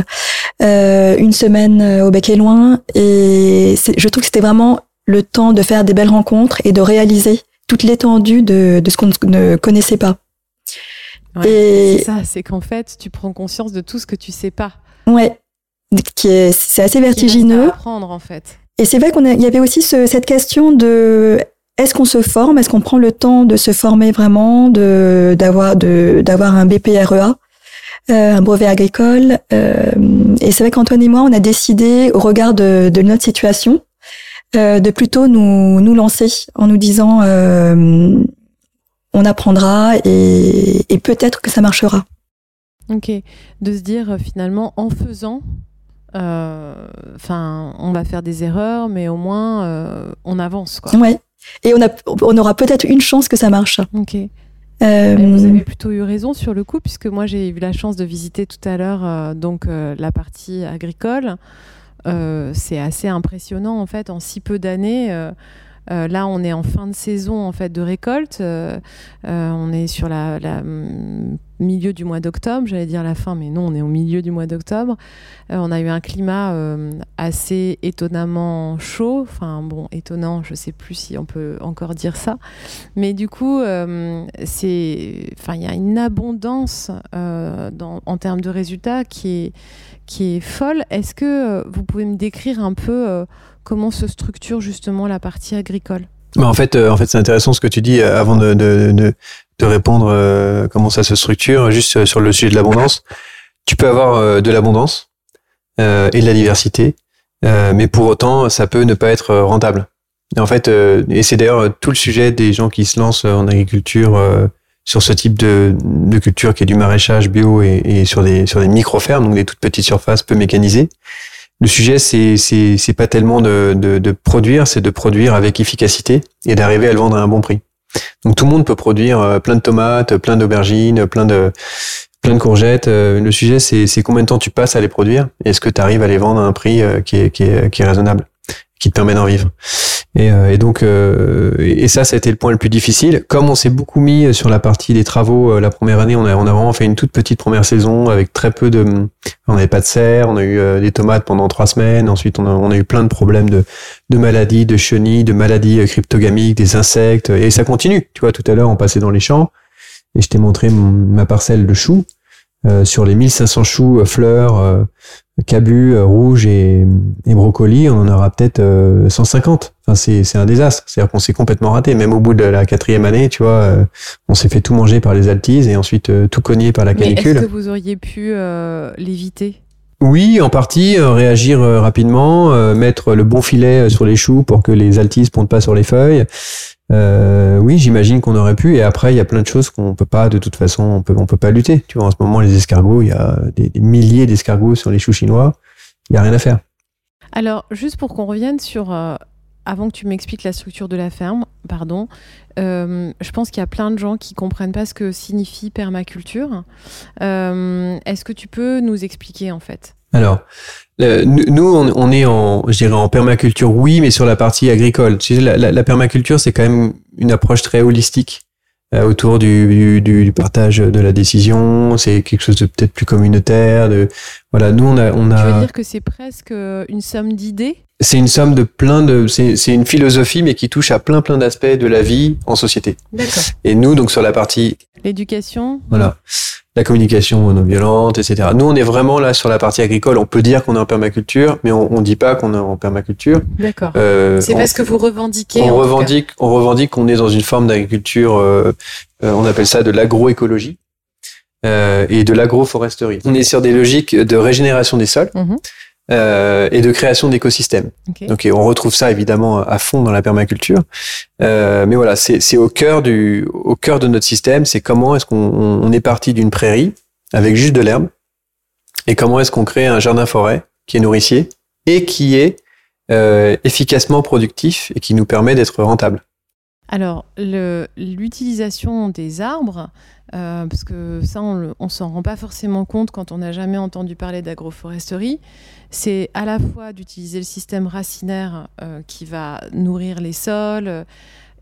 une semaine au Bec Hellouin, et je trouve que c'était vraiment le temps de faire des belles rencontres et de réaliser toute l'étendue de ce qu'on ne connaissait pas. Ouais, et c'est ça, c'est qu'en fait, tu prends conscience de tout ce que tu sais pas. Ouais, c'est assez vertigineux. Reste à apprendre, en fait. Et c'est vrai qu'il y avait aussi cette question de est-ce qu'on se forme, est-ce qu'on prend le temps de se former vraiment, d'avoir un BPREA, un brevet agricole. Et c'est vrai qu'Antoine et moi, on a décidé, au regard de notre situation, de plutôt nous lancer en nous disant on apprendra et peut-être que ça marchera. Ok, de se dire finalement en faisant, on va faire des erreurs, mais au moins on avance quoi. Ouais. Et on aura peut-être une chance que ça marche. Ok. Vous avez plutôt eu raison sur le coup puisque moi j'ai eu la chance de visiter tout à l'heure la partie agricole. C'est assez impressionnant en fait en si peu d'années. Là, on est en fin de saison en fait de récolte. On est sur la milieu du mois d'octobre, j'allais dire la fin, mais non, on est au milieu du mois d'octobre. On a eu un climat assez étonnamment chaud. Enfin bon, étonnant, je sais plus si on peut encore dire ça. Mais du coup, il y a une abondance en termes de résultats qui est folle. Est-ce que vous pouvez me décrire un peu comment se structure justement la partie agricole ? En fait, c'est intéressant ce que tu dis avant de répondre comment ça se structure, juste sur le sujet de l'abondance. Tu peux avoir de l'abondance et de la diversité, mais pour autant, ça peut ne pas être rentable. Et en fait, et c'est d'ailleurs tout le sujet des gens qui se lancent en agriculture sur ce type de culture qui est du maraîchage bio et sur des micro-fermes, donc des toutes petites surfaces peu mécanisées. Le sujet, c'est pas tellement de produire, c'est de produire avec efficacité et d'arriver à le vendre à un bon prix. Donc tout le monde peut produire plein de tomates, plein d'aubergines, plein de courgettes. Le sujet, c'est combien de temps tu passes à les produire et est-ce que tu arrives à les vendre à un prix qui est raisonnable, qui te permet d'en vivre. Et donc ça a été le point le plus difficile. Comme on s'est beaucoup mis sur la partie des travaux la première année, on a vraiment fait une toute petite première saison avec très peu de, on n'avait pas de serre, on a eu des tomates pendant 3 semaines. Ensuite, on a eu plein de problèmes de maladies, de chenilles, de maladies cryptogamiques, des insectes. Et ça continue. Tu vois, tout à l'heure, on passait dans les champs et je t'ai montré ma parcelle de choux. Sur les 1500 choux, fleurs, cabus, rouges et brocolis, on en aura peut-être 150. Enfin, c'est un désastre. C'est-à-dire qu'on s'est complètement raté. Même au bout de la 4e année, tu vois, on s'est fait tout manger par les altises et ensuite tout cogné par la canicule. Mais est-ce que vous auriez pu l'éviter ? Oui, en partie, réagir rapidement, mettre le bon filet sur les choux pour que les altises ne pondent pas sur les feuilles. Oui, j'imagine qu'on aurait pu. Et après, il y a plein de choses qu'on peut pas, de toute façon, on peut pas lutter. Tu vois, en ce moment, les escargots, il y a des milliers d'escargots sur les choux chinois. Il y a rien à faire. Alors, juste pour qu'on revienne sur, avant que tu m'expliques la structure de la ferme, pardon, je pense qu'il y a plein de gens qui comprennent pas ce que signifie permaculture. Est-ce que tu peux nous expliquer, en fait? Alors, nous, on est en permaculture, oui, mais sur la partie agricole. Tu sais, la permaculture, c'est quand même une approche très holistique autour du partage de la décision. C'est quelque chose de peut-être plus communautaire. Voilà, nous, on a. Tu veux dire que c'est presque une somme d'idées? C'est une somme de plein de. C'est une philosophie, mais qui touche à plein d'aspects de la vie en société. D'accord. Et nous, donc, sur la partie. L'éducation. Voilà. La communication non violente, etc. Nous, on est vraiment là sur la partie agricole. On peut dire qu'on est en permaculture, mais on dit pas qu'on est en permaculture. D'accord. C'est parce que vous revendiquez. On revendique qu'on est dans une forme d'agriculture. On appelle ça de l'agroécologie et de l'agroforesterie. On est sur des logiques de régénération des sols. Mmh. Et de création d'écosystèmes. Okay. Donc, on retrouve ça évidemment à fond dans la permaculture. Mais voilà, c'est au cœur de notre système. C'est comment est-ce qu'on est parti d'une prairie avec juste de l'herbe et comment est-ce qu'on crée un jardin-forêt qui est nourricier et qui est efficacement productif et qui nous permet d'être rentable. Alors, l'utilisation des arbres, parce que ça, on s'en rend pas forcément compte quand on n'a jamais entendu parler d'agroforesterie, c'est à la fois d'utiliser le système racinaire qui va nourrir les sols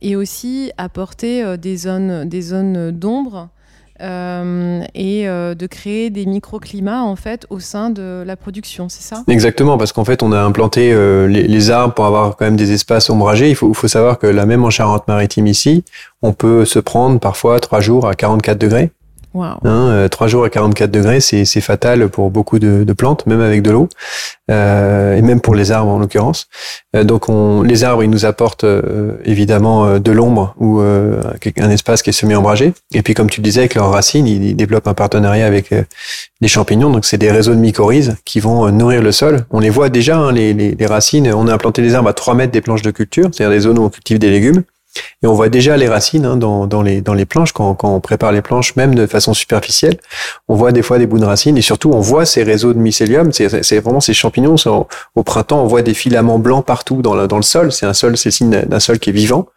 et aussi apporter des zones d'ombre et de créer des microclimats en fait au sein de la production, c'est ça ? Exactement, parce qu'en fait on a implanté les arbres pour avoir quand même des espaces ombragés. Il faut savoir que là même en Charente-Maritime ici, on peut se prendre parfois 3 jours à 44 degrés. Wow. 3 jours à 44 degrés, c'est fatal pour beaucoup de plantes, même avec de l'eau, et même pour les arbres en l'occurrence. Donc, les arbres, ils nous apportent évidemment de l'ombre ou un espace qui est semi-ombragé. Et puis, comme tu le disais, avec leurs racines, ils développent un partenariat avec les champignons. Donc, c'est des réseaux de mycorhizes qui vont nourrir le sol. On les voit déjà, hein, les racines. On a implanté les arbres à 3 mètres des planches de culture, c'est-à-dire des zones où on cultive des légumes. Et on voit déjà les racines hein, dans les planches, quand on prépare les planches, même de façon superficielle. On voit des fois des bouts de racines et surtout, on voit ces réseaux de mycélium. C'est vraiment ces champignons. Au printemps, on voit des filaments blancs partout dans le sol. C'est signe d'un sol qui est vivant.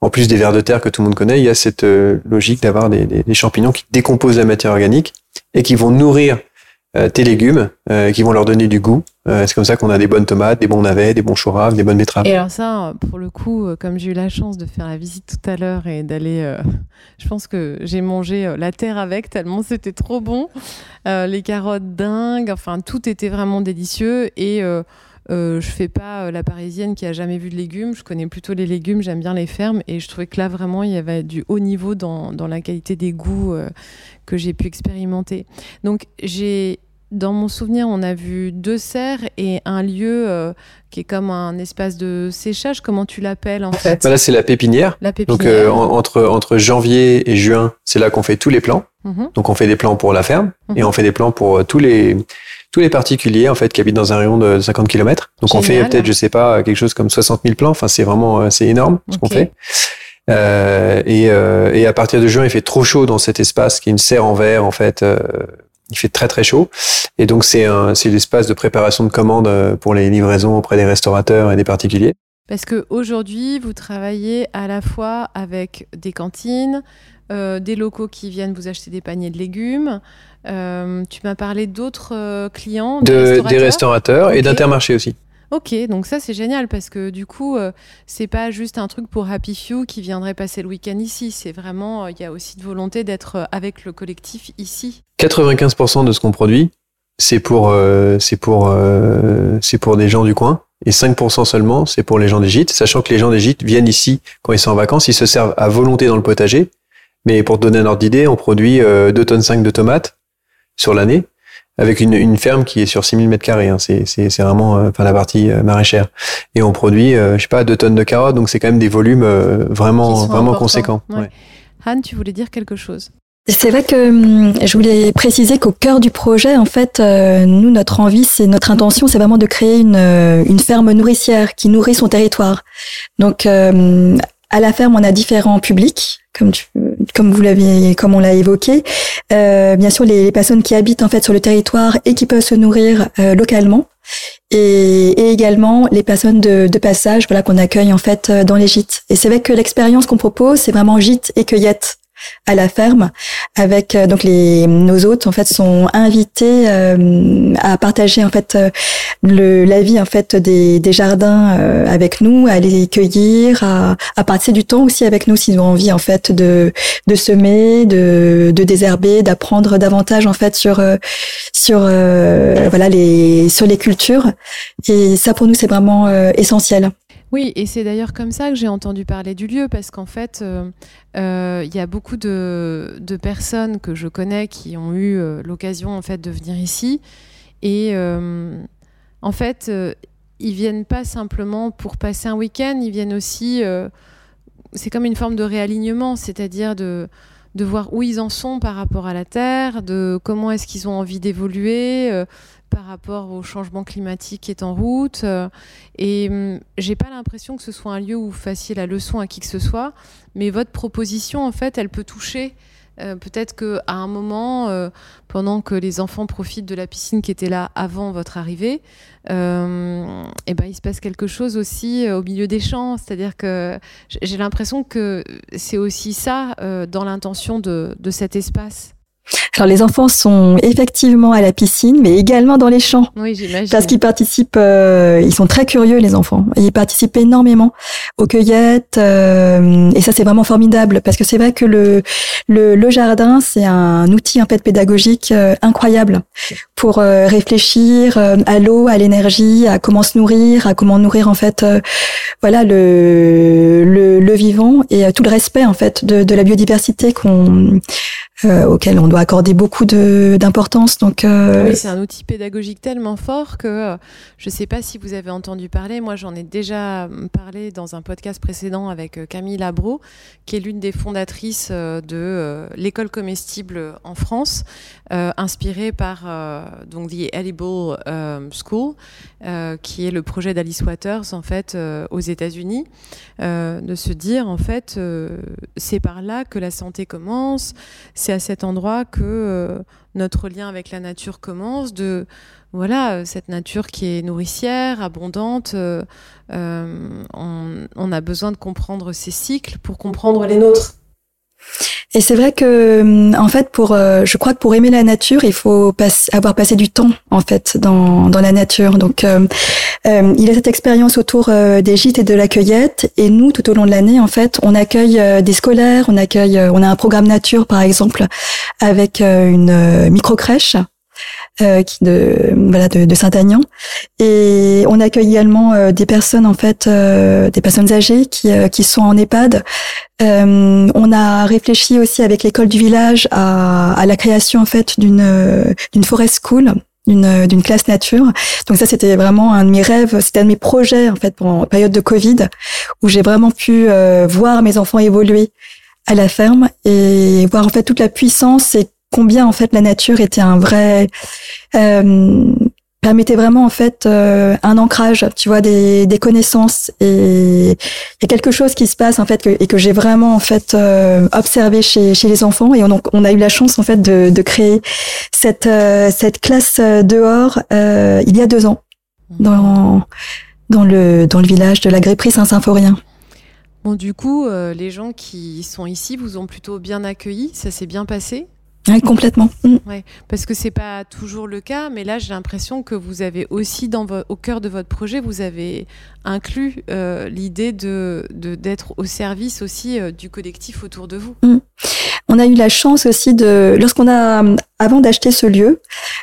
En plus des vers de terre que tout le monde connaît, il y a cette logique d'avoir des champignons qui décomposent la matière organique et qui vont nourrir tes légumes, qui vont leur donner du goût. C'est comme ça qu'on a des bonnes tomates, des bons navets, des bons choux raves, des bonnes betteraves. Et alors ça, pour le coup, comme j'ai eu la chance de faire la visite tout à l'heure et d'aller... je pense que j'ai mangé la terre avec, tellement c'était trop bon. Les carottes dingues, enfin, tout était vraiment délicieux. Et je fais pas la parisienne qui a jamais vu de légumes. Je connais plutôt les légumes, j'aime bien les fermes. Et je trouvais que là, vraiment, il y avait du haut niveau dans la qualité des goûts que j'ai pu expérimenter. Donc, dans mon souvenir, on a vu 2 serres et un lieu qui est comme un espace de séchage. Comment tu l'appelles en fait ? Là, c'est la pépinière. Donc, entre janvier et juin, c'est là qu'on fait tous les plans. Mm-hmm. Donc, on fait des plans pour la ferme et on fait des plans pour tous les particuliers en fait qui habitent dans un rayon de 50 km. Donc, génial. On fait peut-être, je sais pas, quelque chose comme 60 000 plans. Enfin, c'est vraiment c'est énorme ce qu'on fait. Et à partir de juin, il fait trop chaud dans cet espace qui est une serre en verre en fait. Il fait très très chaud et donc c'est l'espace de préparation de commandes pour les livraisons auprès des restaurateurs et des particuliers. Parce que aujourd'hui vous travaillez à la fois avec des cantines, des locaux qui viennent vous acheter des paniers de légumes. Tu m'as parlé d'autres clients, des restaurateurs et d'Intermarché aussi. Ok, donc ça c'est génial parce que du coup, c'est pas juste un truc pour Happy Few qui viendrait passer le week-end ici, c'est vraiment, il y a aussi de volonté d'être avec le collectif ici. 95% de ce qu'on produit, c'est pour des gens du coin et 5% seulement, c'est pour les gens des gîtes, sachant que les gens des gîtes viennent ici quand ils sont en vacances, ils se servent à volonté dans le potager, mais pour te donner un ordre d'idée, on produit 2,5 tonnes de tomates sur l'année, avec une ferme qui est sur 6000 m2, hein, c'est vraiment enfin la partie maraîchère, et on produit je sais pas 2 tonnes de carottes, donc c'est quand même des volumes vraiment conséquents. Ouais. Ouais. Anne, tu voulais dire quelque chose? C'est vrai que je voulais préciser qu'au cœur du projet, en fait, nous, notre envie, c'est notre intention, c'est vraiment de créer une ferme nourricière qui nourrit son territoire. Donc, à la ferme, on a différents publics, comme on l'a évoqué. Bien sûr, les personnes qui habitent en fait sur le territoire et qui peuvent se nourrir localement, et également les personnes de passage, voilà, qu'on accueille en fait dans les gîtes. Et c'est vrai que l'expérience qu'on propose, c'est vraiment gîte et cueillette à la ferme, avec donc nos hôtes en fait sont invités à partager en fait la vie en fait des jardins avec nous, à les cueillir, à passer du temps aussi avec nous s'ils ont envie en fait de semer, de désherber, d'apprendre davantage en fait sur les cultures, et ça pour nous c'est vraiment essentiel. Oui, et c'est d'ailleurs comme ça que j'ai entendu parler du lieu, parce qu'en fait, y a beaucoup de personnes que je connais qui ont eu l'occasion en fait de venir ici, et en fait, ils viennent pas simplement pour passer un week-end, ils viennent aussi. C'est comme une forme de réalignement, c'est-à-dire de voir où ils en sont par rapport à la terre, de comment est-ce qu'ils ont envie d'évoluer. Par rapport au changement climatique qui est en route. Et j'ai pas l'impression que ce soit un lieu où vous fassiez la leçon à qui que ce soit, mais votre proposition, en fait, elle peut toucher. Peut-être qu'à un moment, pendant que les enfants profitent de la piscine qui était là avant votre arrivée, il se passe quelque chose aussi au milieu des champs. C'est-à-dire que j'ai l'impression que c'est aussi ça dans l'intention de cet espace. Alors, les enfants sont effectivement à la piscine, mais également dans les champs. Oui, j'imagine. Parce qu'ils participent, ils sont très curieux, les enfants. Ils participent énormément aux cueillettes, et ça, c'est vraiment formidable. Parce que c'est vrai que le jardin, c'est un outil, un peu pédagogique, incroyable. Pour réfléchir à l'eau, à l'énergie, à comment se nourrir, à comment nourrir, en fait, le vivant, et tout le respect, en fait, de la biodiversité auquel on doit accorder beaucoup d'importance. Donc, oui, c'est un outil pédagogique tellement fort que je ne sais pas si vous avez entendu parler. Moi, j'en ai déjà parlé dans un podcast précédent avec Camille Labro, qui est l'une des fondatrices de l'école comestible en France, inspirée par donc The Edible School, qui est le projet d'Alice Waters en fait aux États-Unis, de se dire en fait c'est par là que la santé commence. C'est à cet endroit que notre lien avec la nature commence, cette nature qui est nourricière, abondante. On a besoin de comprendre ces cycles pour comprendre les nôtres. Et c'est vrai que, en fait, je crois que pour aimer la nature, il faut avoir passé du temps, en fait, dans la nature. Donc, il y a cette expérience autour des gîtes et de la cueillette. Et nous, tout au long de l'année, en fait, on accueille des scolaires, on a un programme nature, par exemple, avec une micro-crèche. De Saint-Agnan, et on accueille également des personnes en fait des personnes âgées qui sont en EHPAD. On a réfléchi aussi avec l'école du village à la création en fait d'une forest school, d'une classe nature. Donc ça, c'était vraiment un de mes rêves, c'était un de mes projets en fait pendant la période de Covid, où j'ai vraiment pu voir mes enfants évoluer à la ferme et voir en fait toute la puissance et combien en fait la nature était un vrai permettait vraiment en fait un ancrage, tu vois, des connaissances, et il y a quelque chose qui se passe en fait que j'ai vraiment en fait observé chez les enfants, et on a eu la chance en fait de créer cette classe dehors il y a 2 ans dans le village de la Gréperie Saint-Symphorien. Bon, du coup les gens qui sont ici vous ont plutôt bien accueillis, ça s'est bien passé? Oui, complètement. Ouais, parce que c'est pas toujours le cas, mais là j'ai l'impression que vous avez aussi au cœur de votre projet, vous avez inclus l'idée d'être au service aussi du collectif autour de vous. On a eu la chance aussi avant d'acheter ce lieu,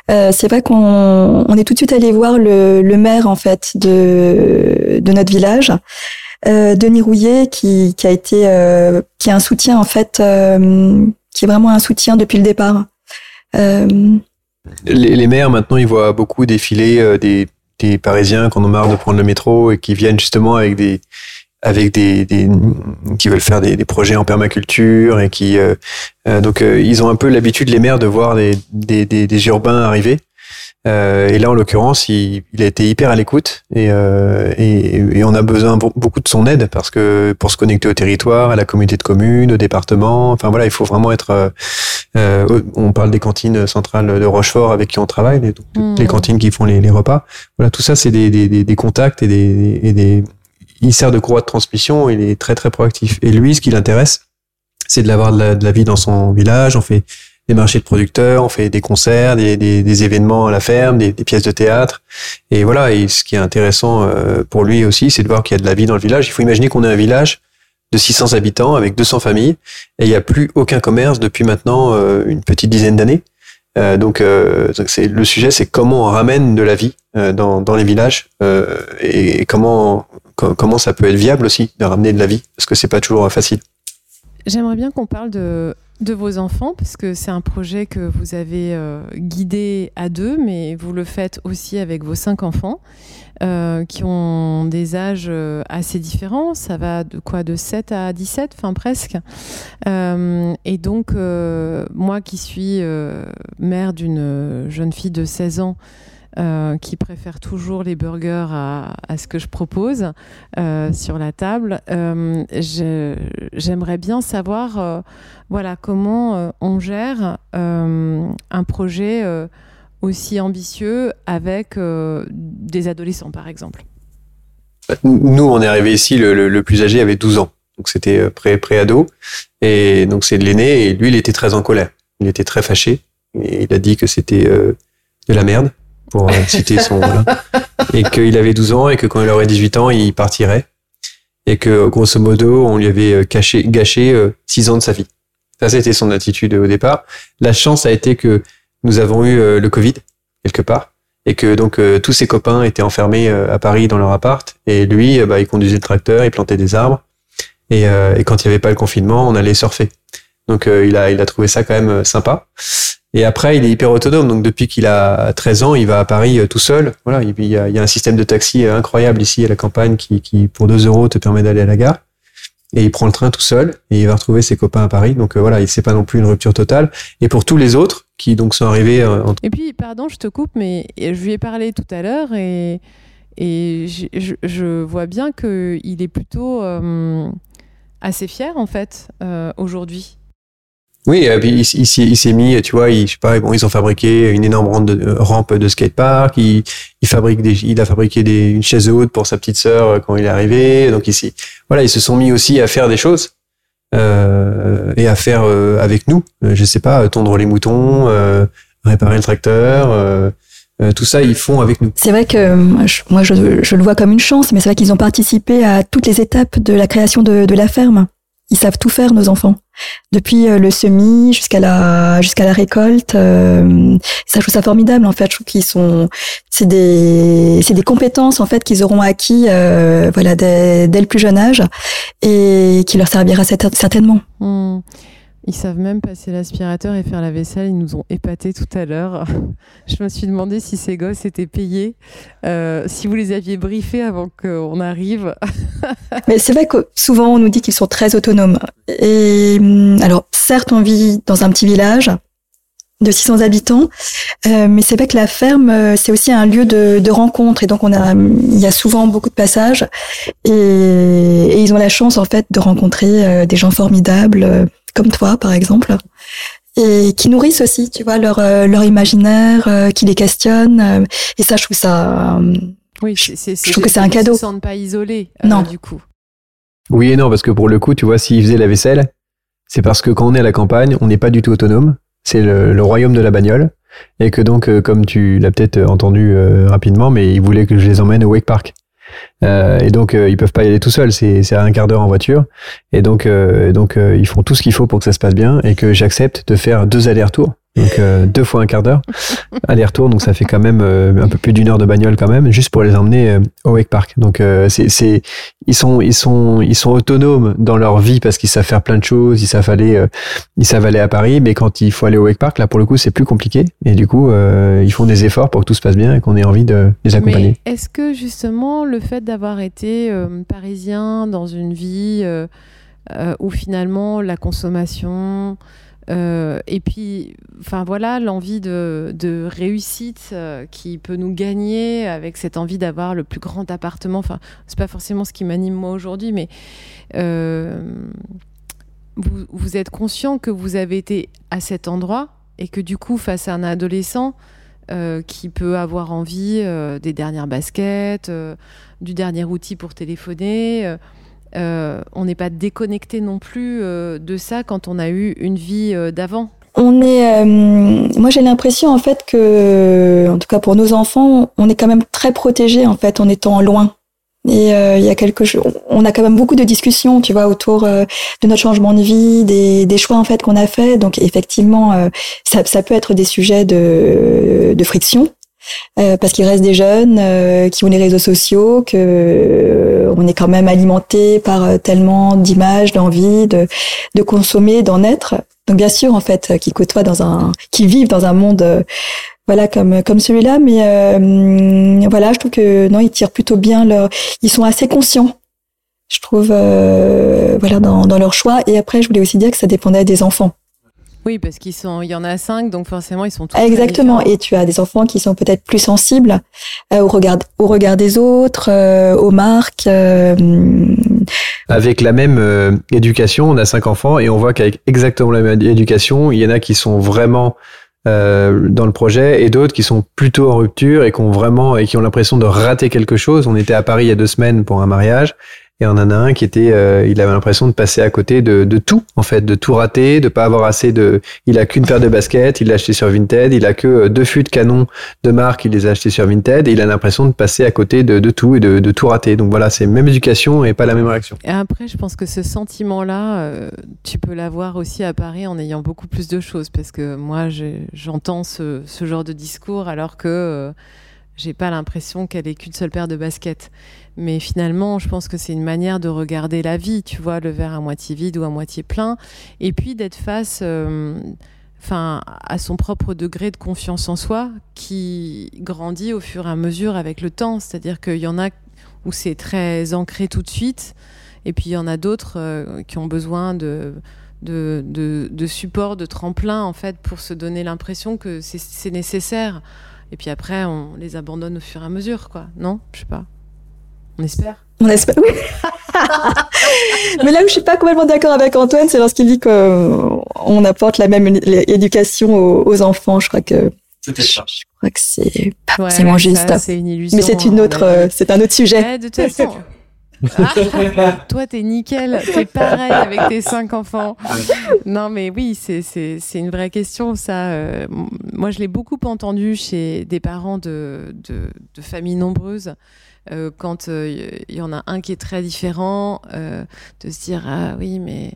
c'est vrai qu'on est tout de suite allé voir le maire en fait de notre village. Denis Rouillet qui a été qui a un soutien en fait qui est vraiment un soutien depuis le départ. Les maires, maintenant, ils voient beaucoup défiler des Parisiens qui en ont marre de prendre le métro et qui viennent justement qui veulent faire des projets en permaculture et qui donc ils ont un peu l'habitude, les maires, de voir des urbains arriver. Et là, en l'occurrence, il a été hyper à l'écoute et on a besoin beaucoup de son aide parce que pour se connecter au territoire, à la communauté de communes, au département, enfin voilà, il faut vraiment être. On parle des cantines centrales de Rochefort avec qui on travaille, les cantines qui font les repas. Voilà, tout ça, c'est des contacts et il sert de courroie de transmission. Il est très très proactif. Et lui, ce qui l'intéresse, c'est de la vie dans son village. On fait des marchés de producteurs, on fait des concerts, des événements à la ferme, des pièces de théâtre. Et voilà, et ce qui est intéressant pour lui aussi, c'est de voir qu'il y a de la vie dans le village. Il faut imaginer qu'on est un village de 600 habitants avec 200 familles et il n'y a plus aucun commerce depuis maintenant une petite dizaine d'années. Donc le sujet, c'est comment on ramène de la vie dans les villages et comment ça peut être viable aussi de ramener de la vie, parce que c'est pas toujours facile. J'aimerais bien qu'on parle de vos enfants, parce que c'est un projet que vous avez guidé à deux, mais vous le faites aussi avec vos 5 enfants qui ont des âges assez différents. Ça va de 7 à 17, enfin presque. Et donc, moi qui suis mère d'une jeune fille de 16 ans, qui préfère toujours les burgers à ce que je propose sur la table. J'aimerais bien savoir comment on gère un projet aussi ambitieux avec des adolescents, par exemple. Nous, on est arrivés ici, le plus âgé avait 12 ans, donc c'était pré-ado, et donc c'est l'aîné, et lui, il était très en colère, il était très fâché, et il a dit que c'était de la merde, pour citer son... Voilà. Et qu'il avait 12 ans et que quand il aurait 18 ans, il partirait. Et que, grosso modo, on lui avait gâché 6 ans de sa vie. Ça, c'était son attitude au départ. La chance a été que nous avons eu le Covid, quelque part, et que donc tous ses copains étaient enfermés à Paris dans leur appart. Et lui, il conduisait le tracteur, il plantait des arbres. Et quand il n'y avait pas le confinement, on allait surfer. Donc, il a trouvé ça quand même sympa. Et après, il est hyper autonome. Donc, depuis qu'il a 13 ans, il va à Paris tout seul. Voilà. Il y a un système de taxi incroyable ici à la campagne qui pour 2 € te permet d'aller à la gare. Et il prend le train tout seul et il va retrouver ses copains à Paris. Donc, voilà, c'est pas non plus une rupture totale. Et pour tous les autres qui, donc, sont arrivés en... Et puis, pardon, je te coupe, mais je lui ai parlé tout à l'heure et je vois bien qu'il est plutôt assez fier, en fait, aujourd'hui. Oui, et puis il s'est mis, tu vois, ils ont fabriqué une énorme rampe de skatepark, il a fabriqué une chaise haute pour sa petite sœur quand il est arrivé. Donc ici, voilà, ils se sont mis aussi à faire des choses et à faire avec nous. Je sais pas, tondre les moutons, réparer le tracteur, tout ça ils font avec nous. C'est vrai que moi je le vois comme une chance, mais c'est vrai qu'ils ont participé à toutes les étapes de la création de la ferme. Ils savent tout faire, nos enfants. Depuis le semis jusqu'à la récolte, ça, je trouve ça formidable, en fait. Je trouve qu'ils sont, c'est des compétences, en fait, qu'ils auront acquis, dès le plus jeune âge et qui leur servira certainement. Ils savent même passer l'aspirateur et faire la vaisselle. Ils nous ont épatés tout à l'heure. Je me suis demandé si ces gosses étaient payés, si vous les aviez briefés avant qu'on arrive. Mais c'est vrai que souvent, on nous dit qu'ils sont très autonomes. Et alors, certes, on vit dans un petit village de 600 habitants, mais c'est vrai que la ferme, c'est aussi un lieu de rencontre. Et donc, il y a souvent beaucoup de passages. Et ils ont la chance, en fait, de rencontrer des gens formidables, comme toi, par exemple, et qui nourrissent aussi, tu vois, leur imaginaire, qui les questionnent. Et ça, je trouve ça... Oui, je trouve que c'est un cadeau. Ils ne se sentent pas isolés, non. Du coup. Oui et non, parce que pour le coup, tu vois, s'ils faisaient la vaisselle, c'est parce que quand on est à la campagne, on n'est pas du tout autonome. c'est le royaume de la bagnole. Et que donc, comme tu l'as peut-être entendu rapidement, mais ils voulaient que je les emmène au Wake Park. Et donc, ils peuvent pas y aller tout seuls, c'est à un quart d'heure en voiture. Et donc, ils font tout ce qu'il faut pour que ça se passe bien et que j'accepte de faire 2 allers-retours. Donc, 2 fois un quart d'heure, aller-retour. Donc, ça fait quand même un peu plus d'une heure de bagnole quand même, juste pour les emmener au Wake Park. Donc, ils sont autonomes dans leur vie parce qu'ils savent faire plein de choses. Ils savent aller à Paris, mais quand il faut aller au Wake Park, là, pour le coup, c'est plus compliqué. Et du coup, ils font des efforts pour que tout se passe bien et qu'on ait envie de les accompagner. Mais est-ce que justement, le fait d'avoir été parisien dans une vie où finalement la consommation... et puis, enfin voilà, l'envie de réussite qui peut nous gagner avec cette envie d'avoir le plus grand appartement. Enfin, c'est pas forcément ce qui m'anime moi aujourd'hui, mais vous êtes conscient que vous avez été à cet endroit et que du coup, face à un adolescent qui peut avoir envie des dernières baskets, du dernier outil pour téléphoner. On n'est pas déconnecté non plus de ça quand on a eu une vie d'avant. Moi, j'ai l'impression en fait que, en tout cas pour nos enfants, on est quand même très protégés en fait en étant loin. Et il y a quelque chose. On a quand même beaucoup de discussions, tu vois, autour de notre changement de vie, des choix en fait qu'on a fait. Donc effectivement, ça peut être des sujets de friction. Parce qu'ils restent des jeunes qui ont les réseaux sociaux, que on est quand même alimenté par tellement d'images, d'envie, de consommer, d'en être. Donc bien sûr en fait qui vivent dans un monde voilà comme celui-là, mais voilà, je trouve que non, ils tirent plutôt bien ils sont assez conscients. Je trouve voilà dans leur choix. Et après je voulais aussi dire que ça dépendait des enfants. Oui, parce il y en a 5, donc forcément, ils sont tous. Exactement. Et tu as des enfants qui sont peut-être plus sensibles au regard des autres, aux marques. Avec la même éducation, on a 5 enfants et on voit qu'avec exactement la même éducation, il y en a qui sont vraiment dans le projet et d'autres qui sont plutôt en rupture et qui ont l'impression de rater quelque chose. On était à Paris il y a 2 semaines pour un mariage. Et on en a un qui était, il avait l'impression de passer à côté de tout, en fait, de tout rater, de pas avoir assez il a qu'une paire de baskets, il l'a acheté sur Vinted, il a que 2 fûts de canon de marque, il les a achetés sur Vinted, et il a l'impression de passer à côté de tout et de tout rater. Donc voilà, c'est même éducation et pas la même réaction. Et après, je pense que ce sentiment-là, tu peux l'avoir aussi à Paris en ayant beaucoup plus de choses, parce que moi, j'entends ce genre de discours alors que j'ai pas l'impression qu'elle ait qu'une seule paire de baskets. Mais finalement, je pense que c'est une manière de regarder la vie, tu vois, le verre à moitié vide ou à moitié plein. Et puis d'être face à son propre degré de confiance en soi qui grandit au fur et à mesure avec le temps. C'est-à-dire qu'il y en a où c'est très ancré tout de suite. Et puis il y en a d'autres qui ont besoin de support, de tremplin, en fait, pour se donner l'impression que c'est nécessaire. Et puis après, on les abandonne au fur et à mesure, quoi. Non ? Je sais pas. On espère, oui. Mais là où je suis pas complètement d'accord avec Antoine, c'est lorsqu'il dit qu'on apporte la même éducation aux enfants. Je crois que... Je crois que c'est pas forcément juste. Ça, c'est une illusion. Mais c'est c'est un autre sujet. Ouais, de toute façon... Toi t'es nickel, t'es pareil avec tes 5 enfants. Non mais oui, c'est une vraie question ça. Moi je l'ai beaucoup entendu chez des parents de familles nombreuses quand il y en a un qui est très différent, de se dire ah oui mais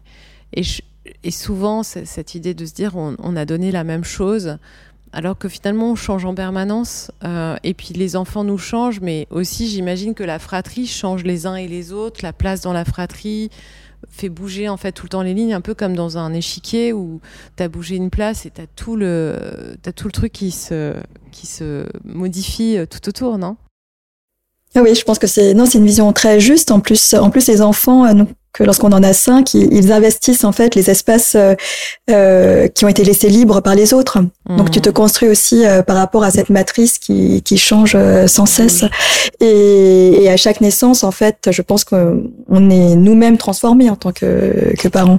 et souvent cette idée de se dire on a donné la même chose. Alors que finalement, on change en permanence. Et puis, les enfants nous changent. Mais aussi, j'imagine que la fratrie change les uns et les autres. La place dans la fratrie fait bouger, en fait, tout le temps les lignes. Un peu comme dans un échiquier où t'as bougé une place et t'as tout le truc qui se modifie tout autour, non ? Oui, je pense que c'est une vision très juste. En plus les enfants... que lorsqu'on en a 5, ils investissent en fait les espaces qui ont été laissés libres par les autres. Mmh. Donc tu te construis aussi par rapport à cette matrice qui change sans cesse. Mmh. Et à chaque naissance, en fait, je pense qu'on est nous-mêmes transformés en tant que parents.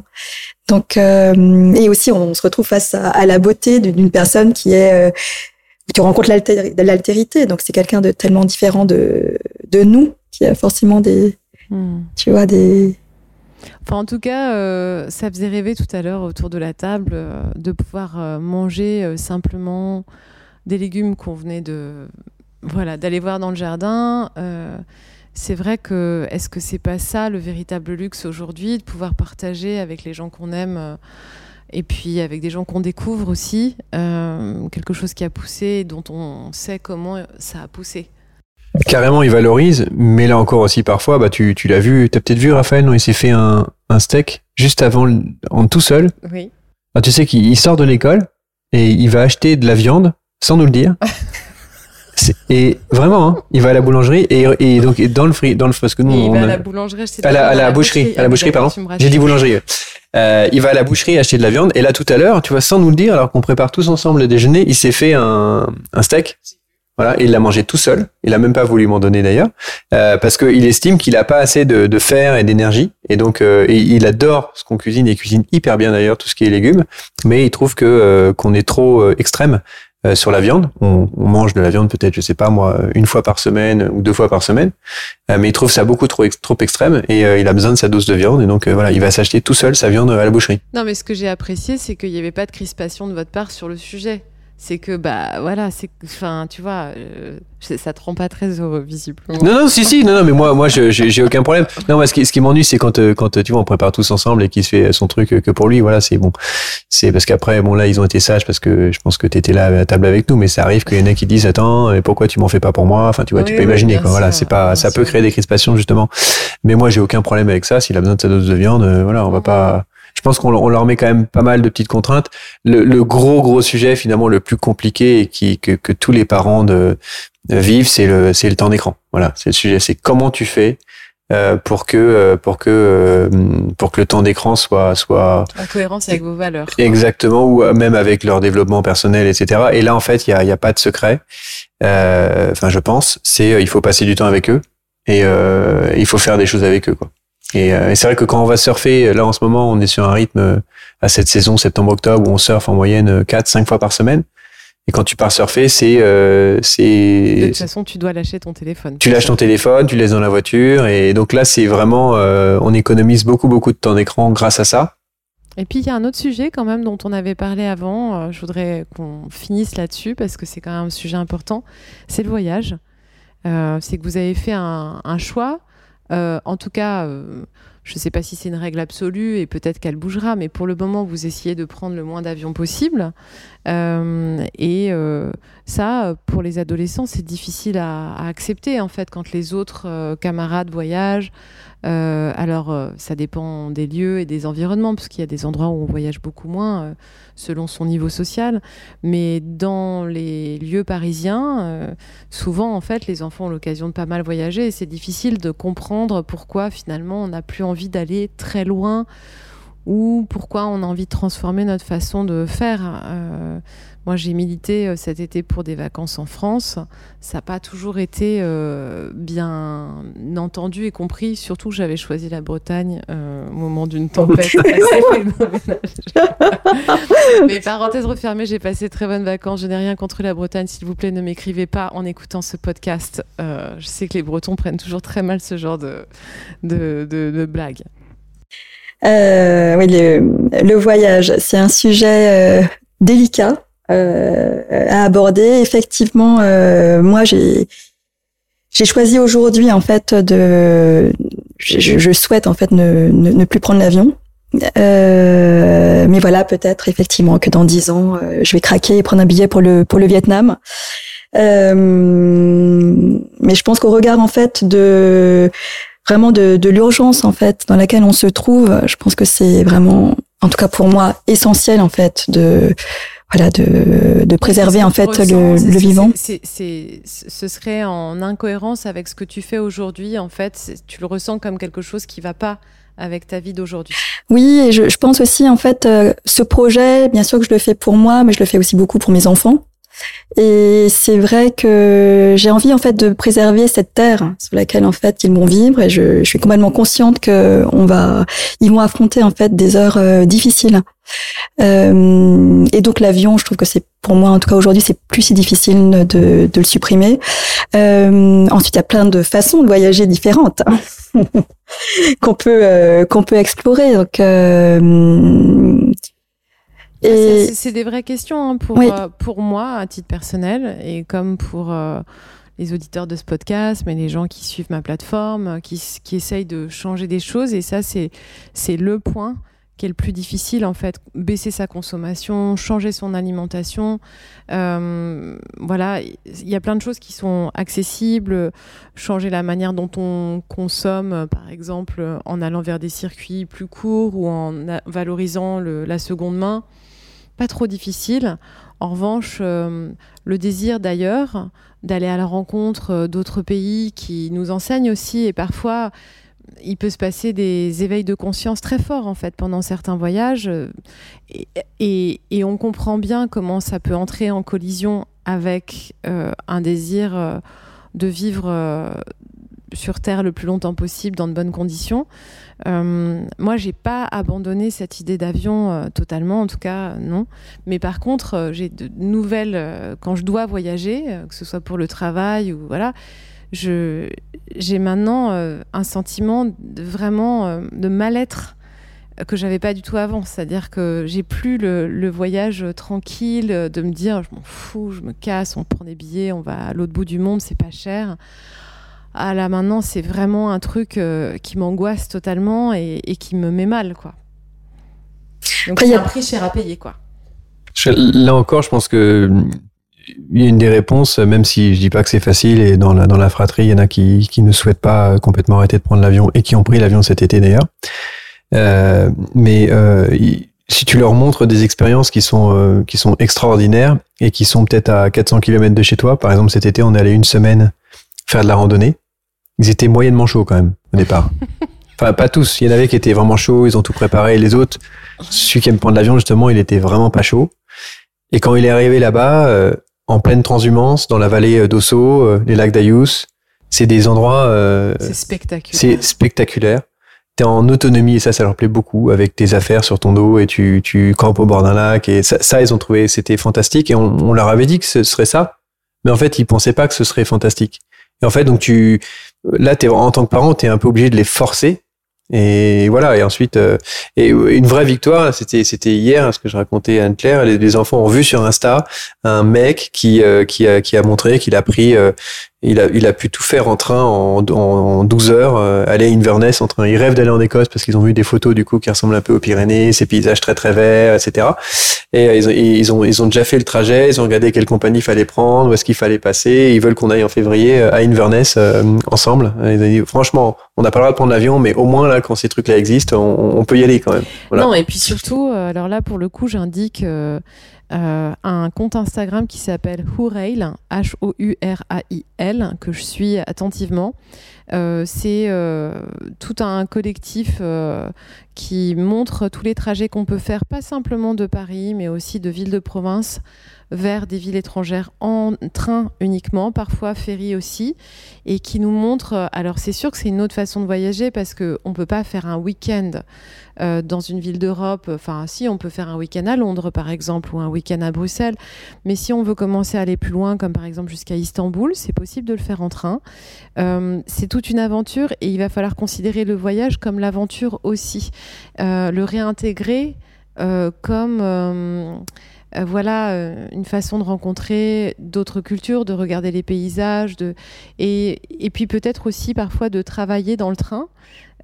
Donc et aussi on se retrouve face à la beauté d'une personne qui est tu rencontres l'altérité. Donc c'est quelqu'un de tellement différent de nous qui a forcément des tu vois des Enfin, en tout cas, ça faisait rêver tout à l'heure autour de la table de pouvoir manger simplement des légumes qu'on venait de, voilà, d'aller voir dans le jardin. C'est vrai que, est-ce que c'est pas ça le véritable luxe aujourd'hui, de pouvoir partager avec les gens qu'on aime et puis avec des gens qu'on découvre aussi, quelque chose qui a poussé, dont on sait comment ça a poussé. Carrément, il valorise, mais là encore aussi parfois, bah, tu l'as vu, t'as peut-être vu Raphaël, non, il s'est fait un steak juste avant, en tout seul. Oui. Alors, tu sais qu'il sort de l'école et il va acheter de la viande sans nous le dire. Et vraiment, hein, il va à la boulangerie et donc et dans le parce que nous on va à la boulangerie, à la boucherie, j'ai dit boulangerie. Il va à la boucherie acheter de la viande et là tout à l'heure, tu vois, sans nous le dire, alors qu'on prépare tous ensemble le déjeuner, il s'est fait un steak. Voilà, et il l'a mangé tout seul. Il a même pas voulu m'en donner d'ailleurs, parce que il estime qu'il a pas assez de fer et d'énergie. Et donc, il adore ce qu'on cuisine et cuisine hyper bien d'ailleurs tout ce qui est légumes, mais il trouve que qu'on est trop extrême. Sur la viande, on mange de la viande peut-être, je sais pas moi, une fois par semaine ou deux fois par semaine, mais il trouve ça beaucoup trop extrême et il a besoin de sa dose de viande et donc voilà, il va s'acheter tout seul sa viande à la boucherie. Non mais ce que j'ai apprécié, c'est qu'il y avait pas de crispation de votre part sur le sujet. C'est que bah voilà, c'est enfin tu vois, ça te rend pas très heureux visiblement. Non si, mais moi j'ai aucun problème. Non, moi ce qui m'ennuie c'est quand tu vois on prépare tous ensemble et qu'il se fait son truc que pour lui, voilà, c'est bon. C'est parce qu'après bon là ils ont été sages parce que je pense que t'étais là à la table avec nous, mais ça arrive qu'il y en a qui disent attends, et pourquoi tu m'en fais pas pour moi, enfin tu vois, oui, tu peux imaginer quoi. Sûr, voilà, c'est pas ça peut créer des crispations justement. Mais moi j'ai aucun problème avec ça, s'il a besoin de sa dose de viande, voilà, on va pas. Je pense qu'on leur met quand même pas mal de petites contraintes. Le gros sujet finalement le plus compliqué et que tous les parents vivent, c'est le temps d'écran. Voilà, c'est le sujet. C'est comment tu fais pour que le temps d'écran soit en cohérence avec vos valeurs. Exactement, ou même avec leur développement personnel, etc. Et là en fait il y a pas de secret. Enfin je pense, il faut passer du temps avec eux et il faut faire des choses avec eux quoi. Et c'est vrai que quand on va surfer, là en ce moment, on est sur un rythme à cette saison septembre-octobre où on surfe en moyenne 4-5 fois par semaine. Et quand tu pars surfer, c'est... De toute façon, tu dois lâcher ton téléphone. Tu lâches ton téléphone, tu le laisses dans la voiture. Et donc là, c'est vraiment... on économise beaucoup de temps d'écran grâce à ça. Et puis, il y a un autre sujet quand même dont on avait parlé avant. Je voudrais qu'on finisse là-dessus parce que c'est quand même un sujet important. C'est le voyage. C'est que vous avez fait un choix... en tout cas, je ne sais pas si c'est une règle absolue et peut-être qu'elle bougera, mais pour le moment, vous essayez de prendre le moins d'avions possible. Ça, pour les adolescents, c'est difficile à accepter, en fait, quand les autres camarades voyagent. Ça dépend des lieux et des environnements, parce qu'il y a des endroits où on voyage beaucoup moins, selon son niveau social. Mais dans les lieux parisiens, souvent, en fait, les enfants ont l'occasion de pas mal voyager. Et c'est difficile de comprendre pourquoi, finalement, on n'a plus envie d'aller très loin ou pourquoi on a envie de transformer notre façon de faire. Moi, j'ai milité cet été pour des vacances en France. Ça n'a pas toujours été bien entendu et compris. Surtout que j'avais choisi la Bretagne au moment d'une tempête. Mais parenthèse refermée, j'ai passé de très bonnes vacances. Je n'ai rien contre la Bretagne. S'il vous plaît, ne m'écrivez pas en écoutant ce podcast. Je sais que les Bretons prennent toujours très mal ce genre de blagues. Oui, le voyage, c'est un sujet délicat à aborder. Effectivement, moi, j'ai choisi aujourd'hui en fait je souhaite en fait ne plus prendre l'avion. Mais voilà, peut-être effectivement que dans 10 ans, je vais craquer et prendre un billet pour le Vietnam. Mais je pense qu'au regard en fait de l'urgence en fait dans laquelle on se trouve, je pense que c'est vraiment, en tout cas pour moi, essentiel en fait de préserver en fait le vivant. Ce serait en incohérence avec ce que tu fais aujourd'hui en fait. Tu le ressens comme quelque chose qui va pas avec ta vie d'aujourd'hui. Oui, et je pense aussi en fait ce projet, bien sûr que je le fais pour moi, mais je le fais aussi beaucoup pour mes enfants. Et c'est vrai que j'ai envie en fait de préserver cette terre sur laquelle en fait ils vont vivre. Et je suis complètement consciente que ils vont affronter en fait des heures difficiles. Et donc l'avion, je trouve que c'est pour moi en tout cas aujourd'hui c'est plus si difficile de le supprimer. Ensuite, il y a plein de façons de voyager différentes hein, qu'on peut explorer. Donc et c'est des vraies questions hein, pour moi à titre personnel et comme pour les auditeurs de ce podcast, mais les gens qui suivent ma plateforme, qui essayent de changer des choses. Et ça, c'est le point qui est le plus difficile en fait, baisser sa consommation, changer son alimentation, voilà, il y a plein de choses qui sont accessibles, changer la manière dont on consomme, par exemple en allant vers des circuits plus courts ou en valorisant la seconde main, pas trop difficile. En revanche, le désir d'ailleurs, d'aller à la rencontre d'autres pays qui nous enseignent aussi et parfois il peut se passer des éveils de conscience très forts en fait pendant certains voyages et on comprend bien comment ça peut entrer en collision avec un désir de vivre sur Terre le plus longtemps possible dans de bonnes conditions. Moi, j'ai pas abandonné cette idée d'avion totalement, en tout cas non. Mais par contre, j'ai de nouvelles quand je dois voyager, que ce soit pour le travail ou voilà. J'ai maintenant un sentiment de mal-être que j'avais pas du tout avant. C'est-à-dire que j'ai plus le voyage tranquille, de me dire je m'en fous, je me casse, on prend des billets, on va à l'autre bout du monde, c'est pas cher. Ah là maintenant, c'est vraiment un truc qui m'angoisse totalement et qui me met mal, quoi. Donc après, il y a un prix cher à payer, quoi. Là encore, je pense que une des réponses, même si je dis pas que c'est facile, et dans la fratrie, il y en a qui ne souhaitent pas complètement arrêter de prendre l'avion et qui ont pris l'avion cet été d'ailleurs. Mais si tu leur montres des expériences qui sont extraordinaires et qui sont peut-être à 400 km de chez toi, par exemple cet été on est allé une semaine faire de la randonnée, ils étaient moyennement chauds quand même au départ. Enfin, pas tous, il y en avait qui étaient vraiment chauds, ils ont tout préparé. Les autres, celui qui aime prendre l'avion justement, il était vraiment pas chaud. Et quand il est arrivé là-bas, en pleine transhumance, dans la vallée d'Ossau, les lacs d'Ayous, c'est des endroits... c'est spectaculaire. C'est spectaculaire. T'es en autonomie, et ça leur plaît beaucoup, avec tes affaires sur ton dos, et tu campes au bord d'un lac, et ça ils ont trouvé, c'était fantastique, et on leur avait dit que ce serait ça, mais en fait, ils pensaient pas que ce serait fantastique. Et en fait, donc là, en tant que parent, t'es un peu obligé de les forcer, et voilà. Et ensuite, et une vraie victoire, c'était hier, ce que je racontais à Anne-Claire. Les enfants ont vu sur Insta un mec qui a montré qu'il a pris, il a pu tout faire en train en 12 heures, aller à Inverness en train. Ils rêvent d'aller en Écosse parce qu'ils ont vu des photos du coup qui ressemblent un peu aux Pyrénées, ces paysages très très verts, etc. Et ils ont déjà fait le trajet, ils ont regardé quelle compagnie il fallait prendre, où est-ce qu'il fallait passer. Ils veulent qu'on aille en février à Inverness ensemble. Ils ont dit, franchement, on n'a pas le droit de prendre l'avion, mais au moins là, quand ces trucs-là existent, on peut y aller quand même. Voilà. Non, et puis surtout, alors là pour le coup, j'indique un compte Instagram qui s'appelle Hourail, H-O-U-R-A-I-L, que je suis attentivement. C'est tout un collectif qui montre tous les trajets qu'on peut faire, pas simplement de Paris, mais aussi de villes de province vers des villes étrangères en train uniquement, parfois ferry aussi, et qui nous montre... Alors, c'est sûr que c'est une autre façon de voyager parce qu'on ne peut pas faire un week-end dans une ville d'Europe. Enfin, si, on peut faire un week-end à Londres, par exemple, ou un week-end à Bruxelles. Mais si on veut commencer à aller plus loin, comme par exemple jusqu'à Istanbul, c'est possible de le faire en train. C'est toute une aventure et il va falloir considérer le voyage comme l'aventure aussi. Le réintégrer comme... une façon de rencontrer d'autres cultures, de regarder les paysages, et puis peut-être aussi parfois de travailler dans le train,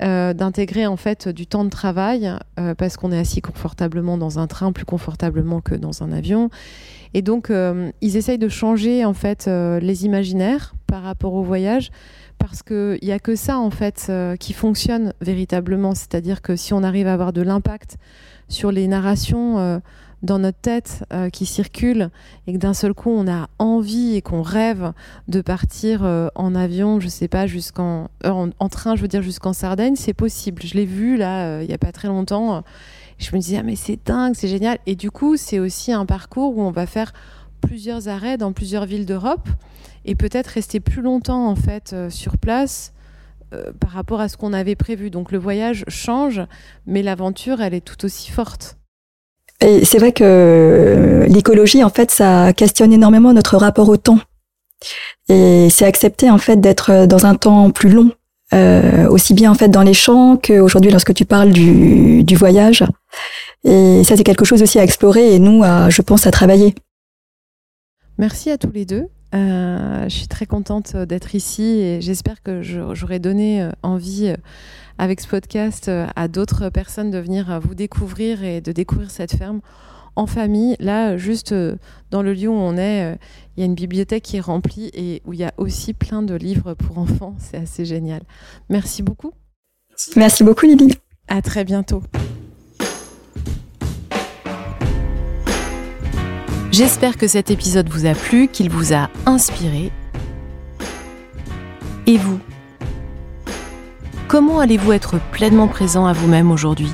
d'intégrer en fait du temps de travail parce qu'on est assis confortablement dans un train, plus confortablement que dans un avion. Et donc ils essayent de changer en fait les imaginaires par rapport au voyage parce que il y a que ça en fait qui fonctionne véritablement. C'est-à-dire que si on arrive à avoir de l'impact sur les narrations dans notre tête qui circule et que d'un seul coup on a envie et qu'on rêve de partir en avion, je sais pas, en train, je veux dire jusqu'en Sardaigne, c'est possible. Je l'ai vu là il y a pas très longtemps, je me disais ah mais c'est dingue, c'est génial. Et du coup c'est aussi un parcours où on va faire plusieurs arrêts dans plusieurs villes d'Europe et peut-être rester plus longtemps en fait sur place par rapport à ce qu'on avait prévu. Donc le voyage change, mais l'aventure, elle est tout aussi forte. Et c'est vrai que l'écologie, en fait, ça questionne énormément notre rapport au temps. Et c'est accepter, en fait, d'être dans un temps plus long, aussi bien, en fait, dans les champs qu'aujourd'hui lorsque tu parles du voyage. Et ça, c'est quelque chose aussi à explorer et nous, je pense, à travailler. Merci à tous les deux. Je suis très contente d'être ici et j'espère que j'aurai donné envie avec ce podcast à d'autres personnes de venir vous découvrir et de découvrir cette ferme en famille. Là, juste dans le lieu où on est, il y a une bibliothèque qui est remplie et où il y a aussi plein de livres pour enfants. C'est assez génial. Merci beaucoup. Merci beaucoup, Lili. À très bientôt. J'espère que cet épisode vous a plu, qu'il vous a inspiré. Et vous ? Comment allez-vous être pleinement présent à vous-même aujourd'hui ?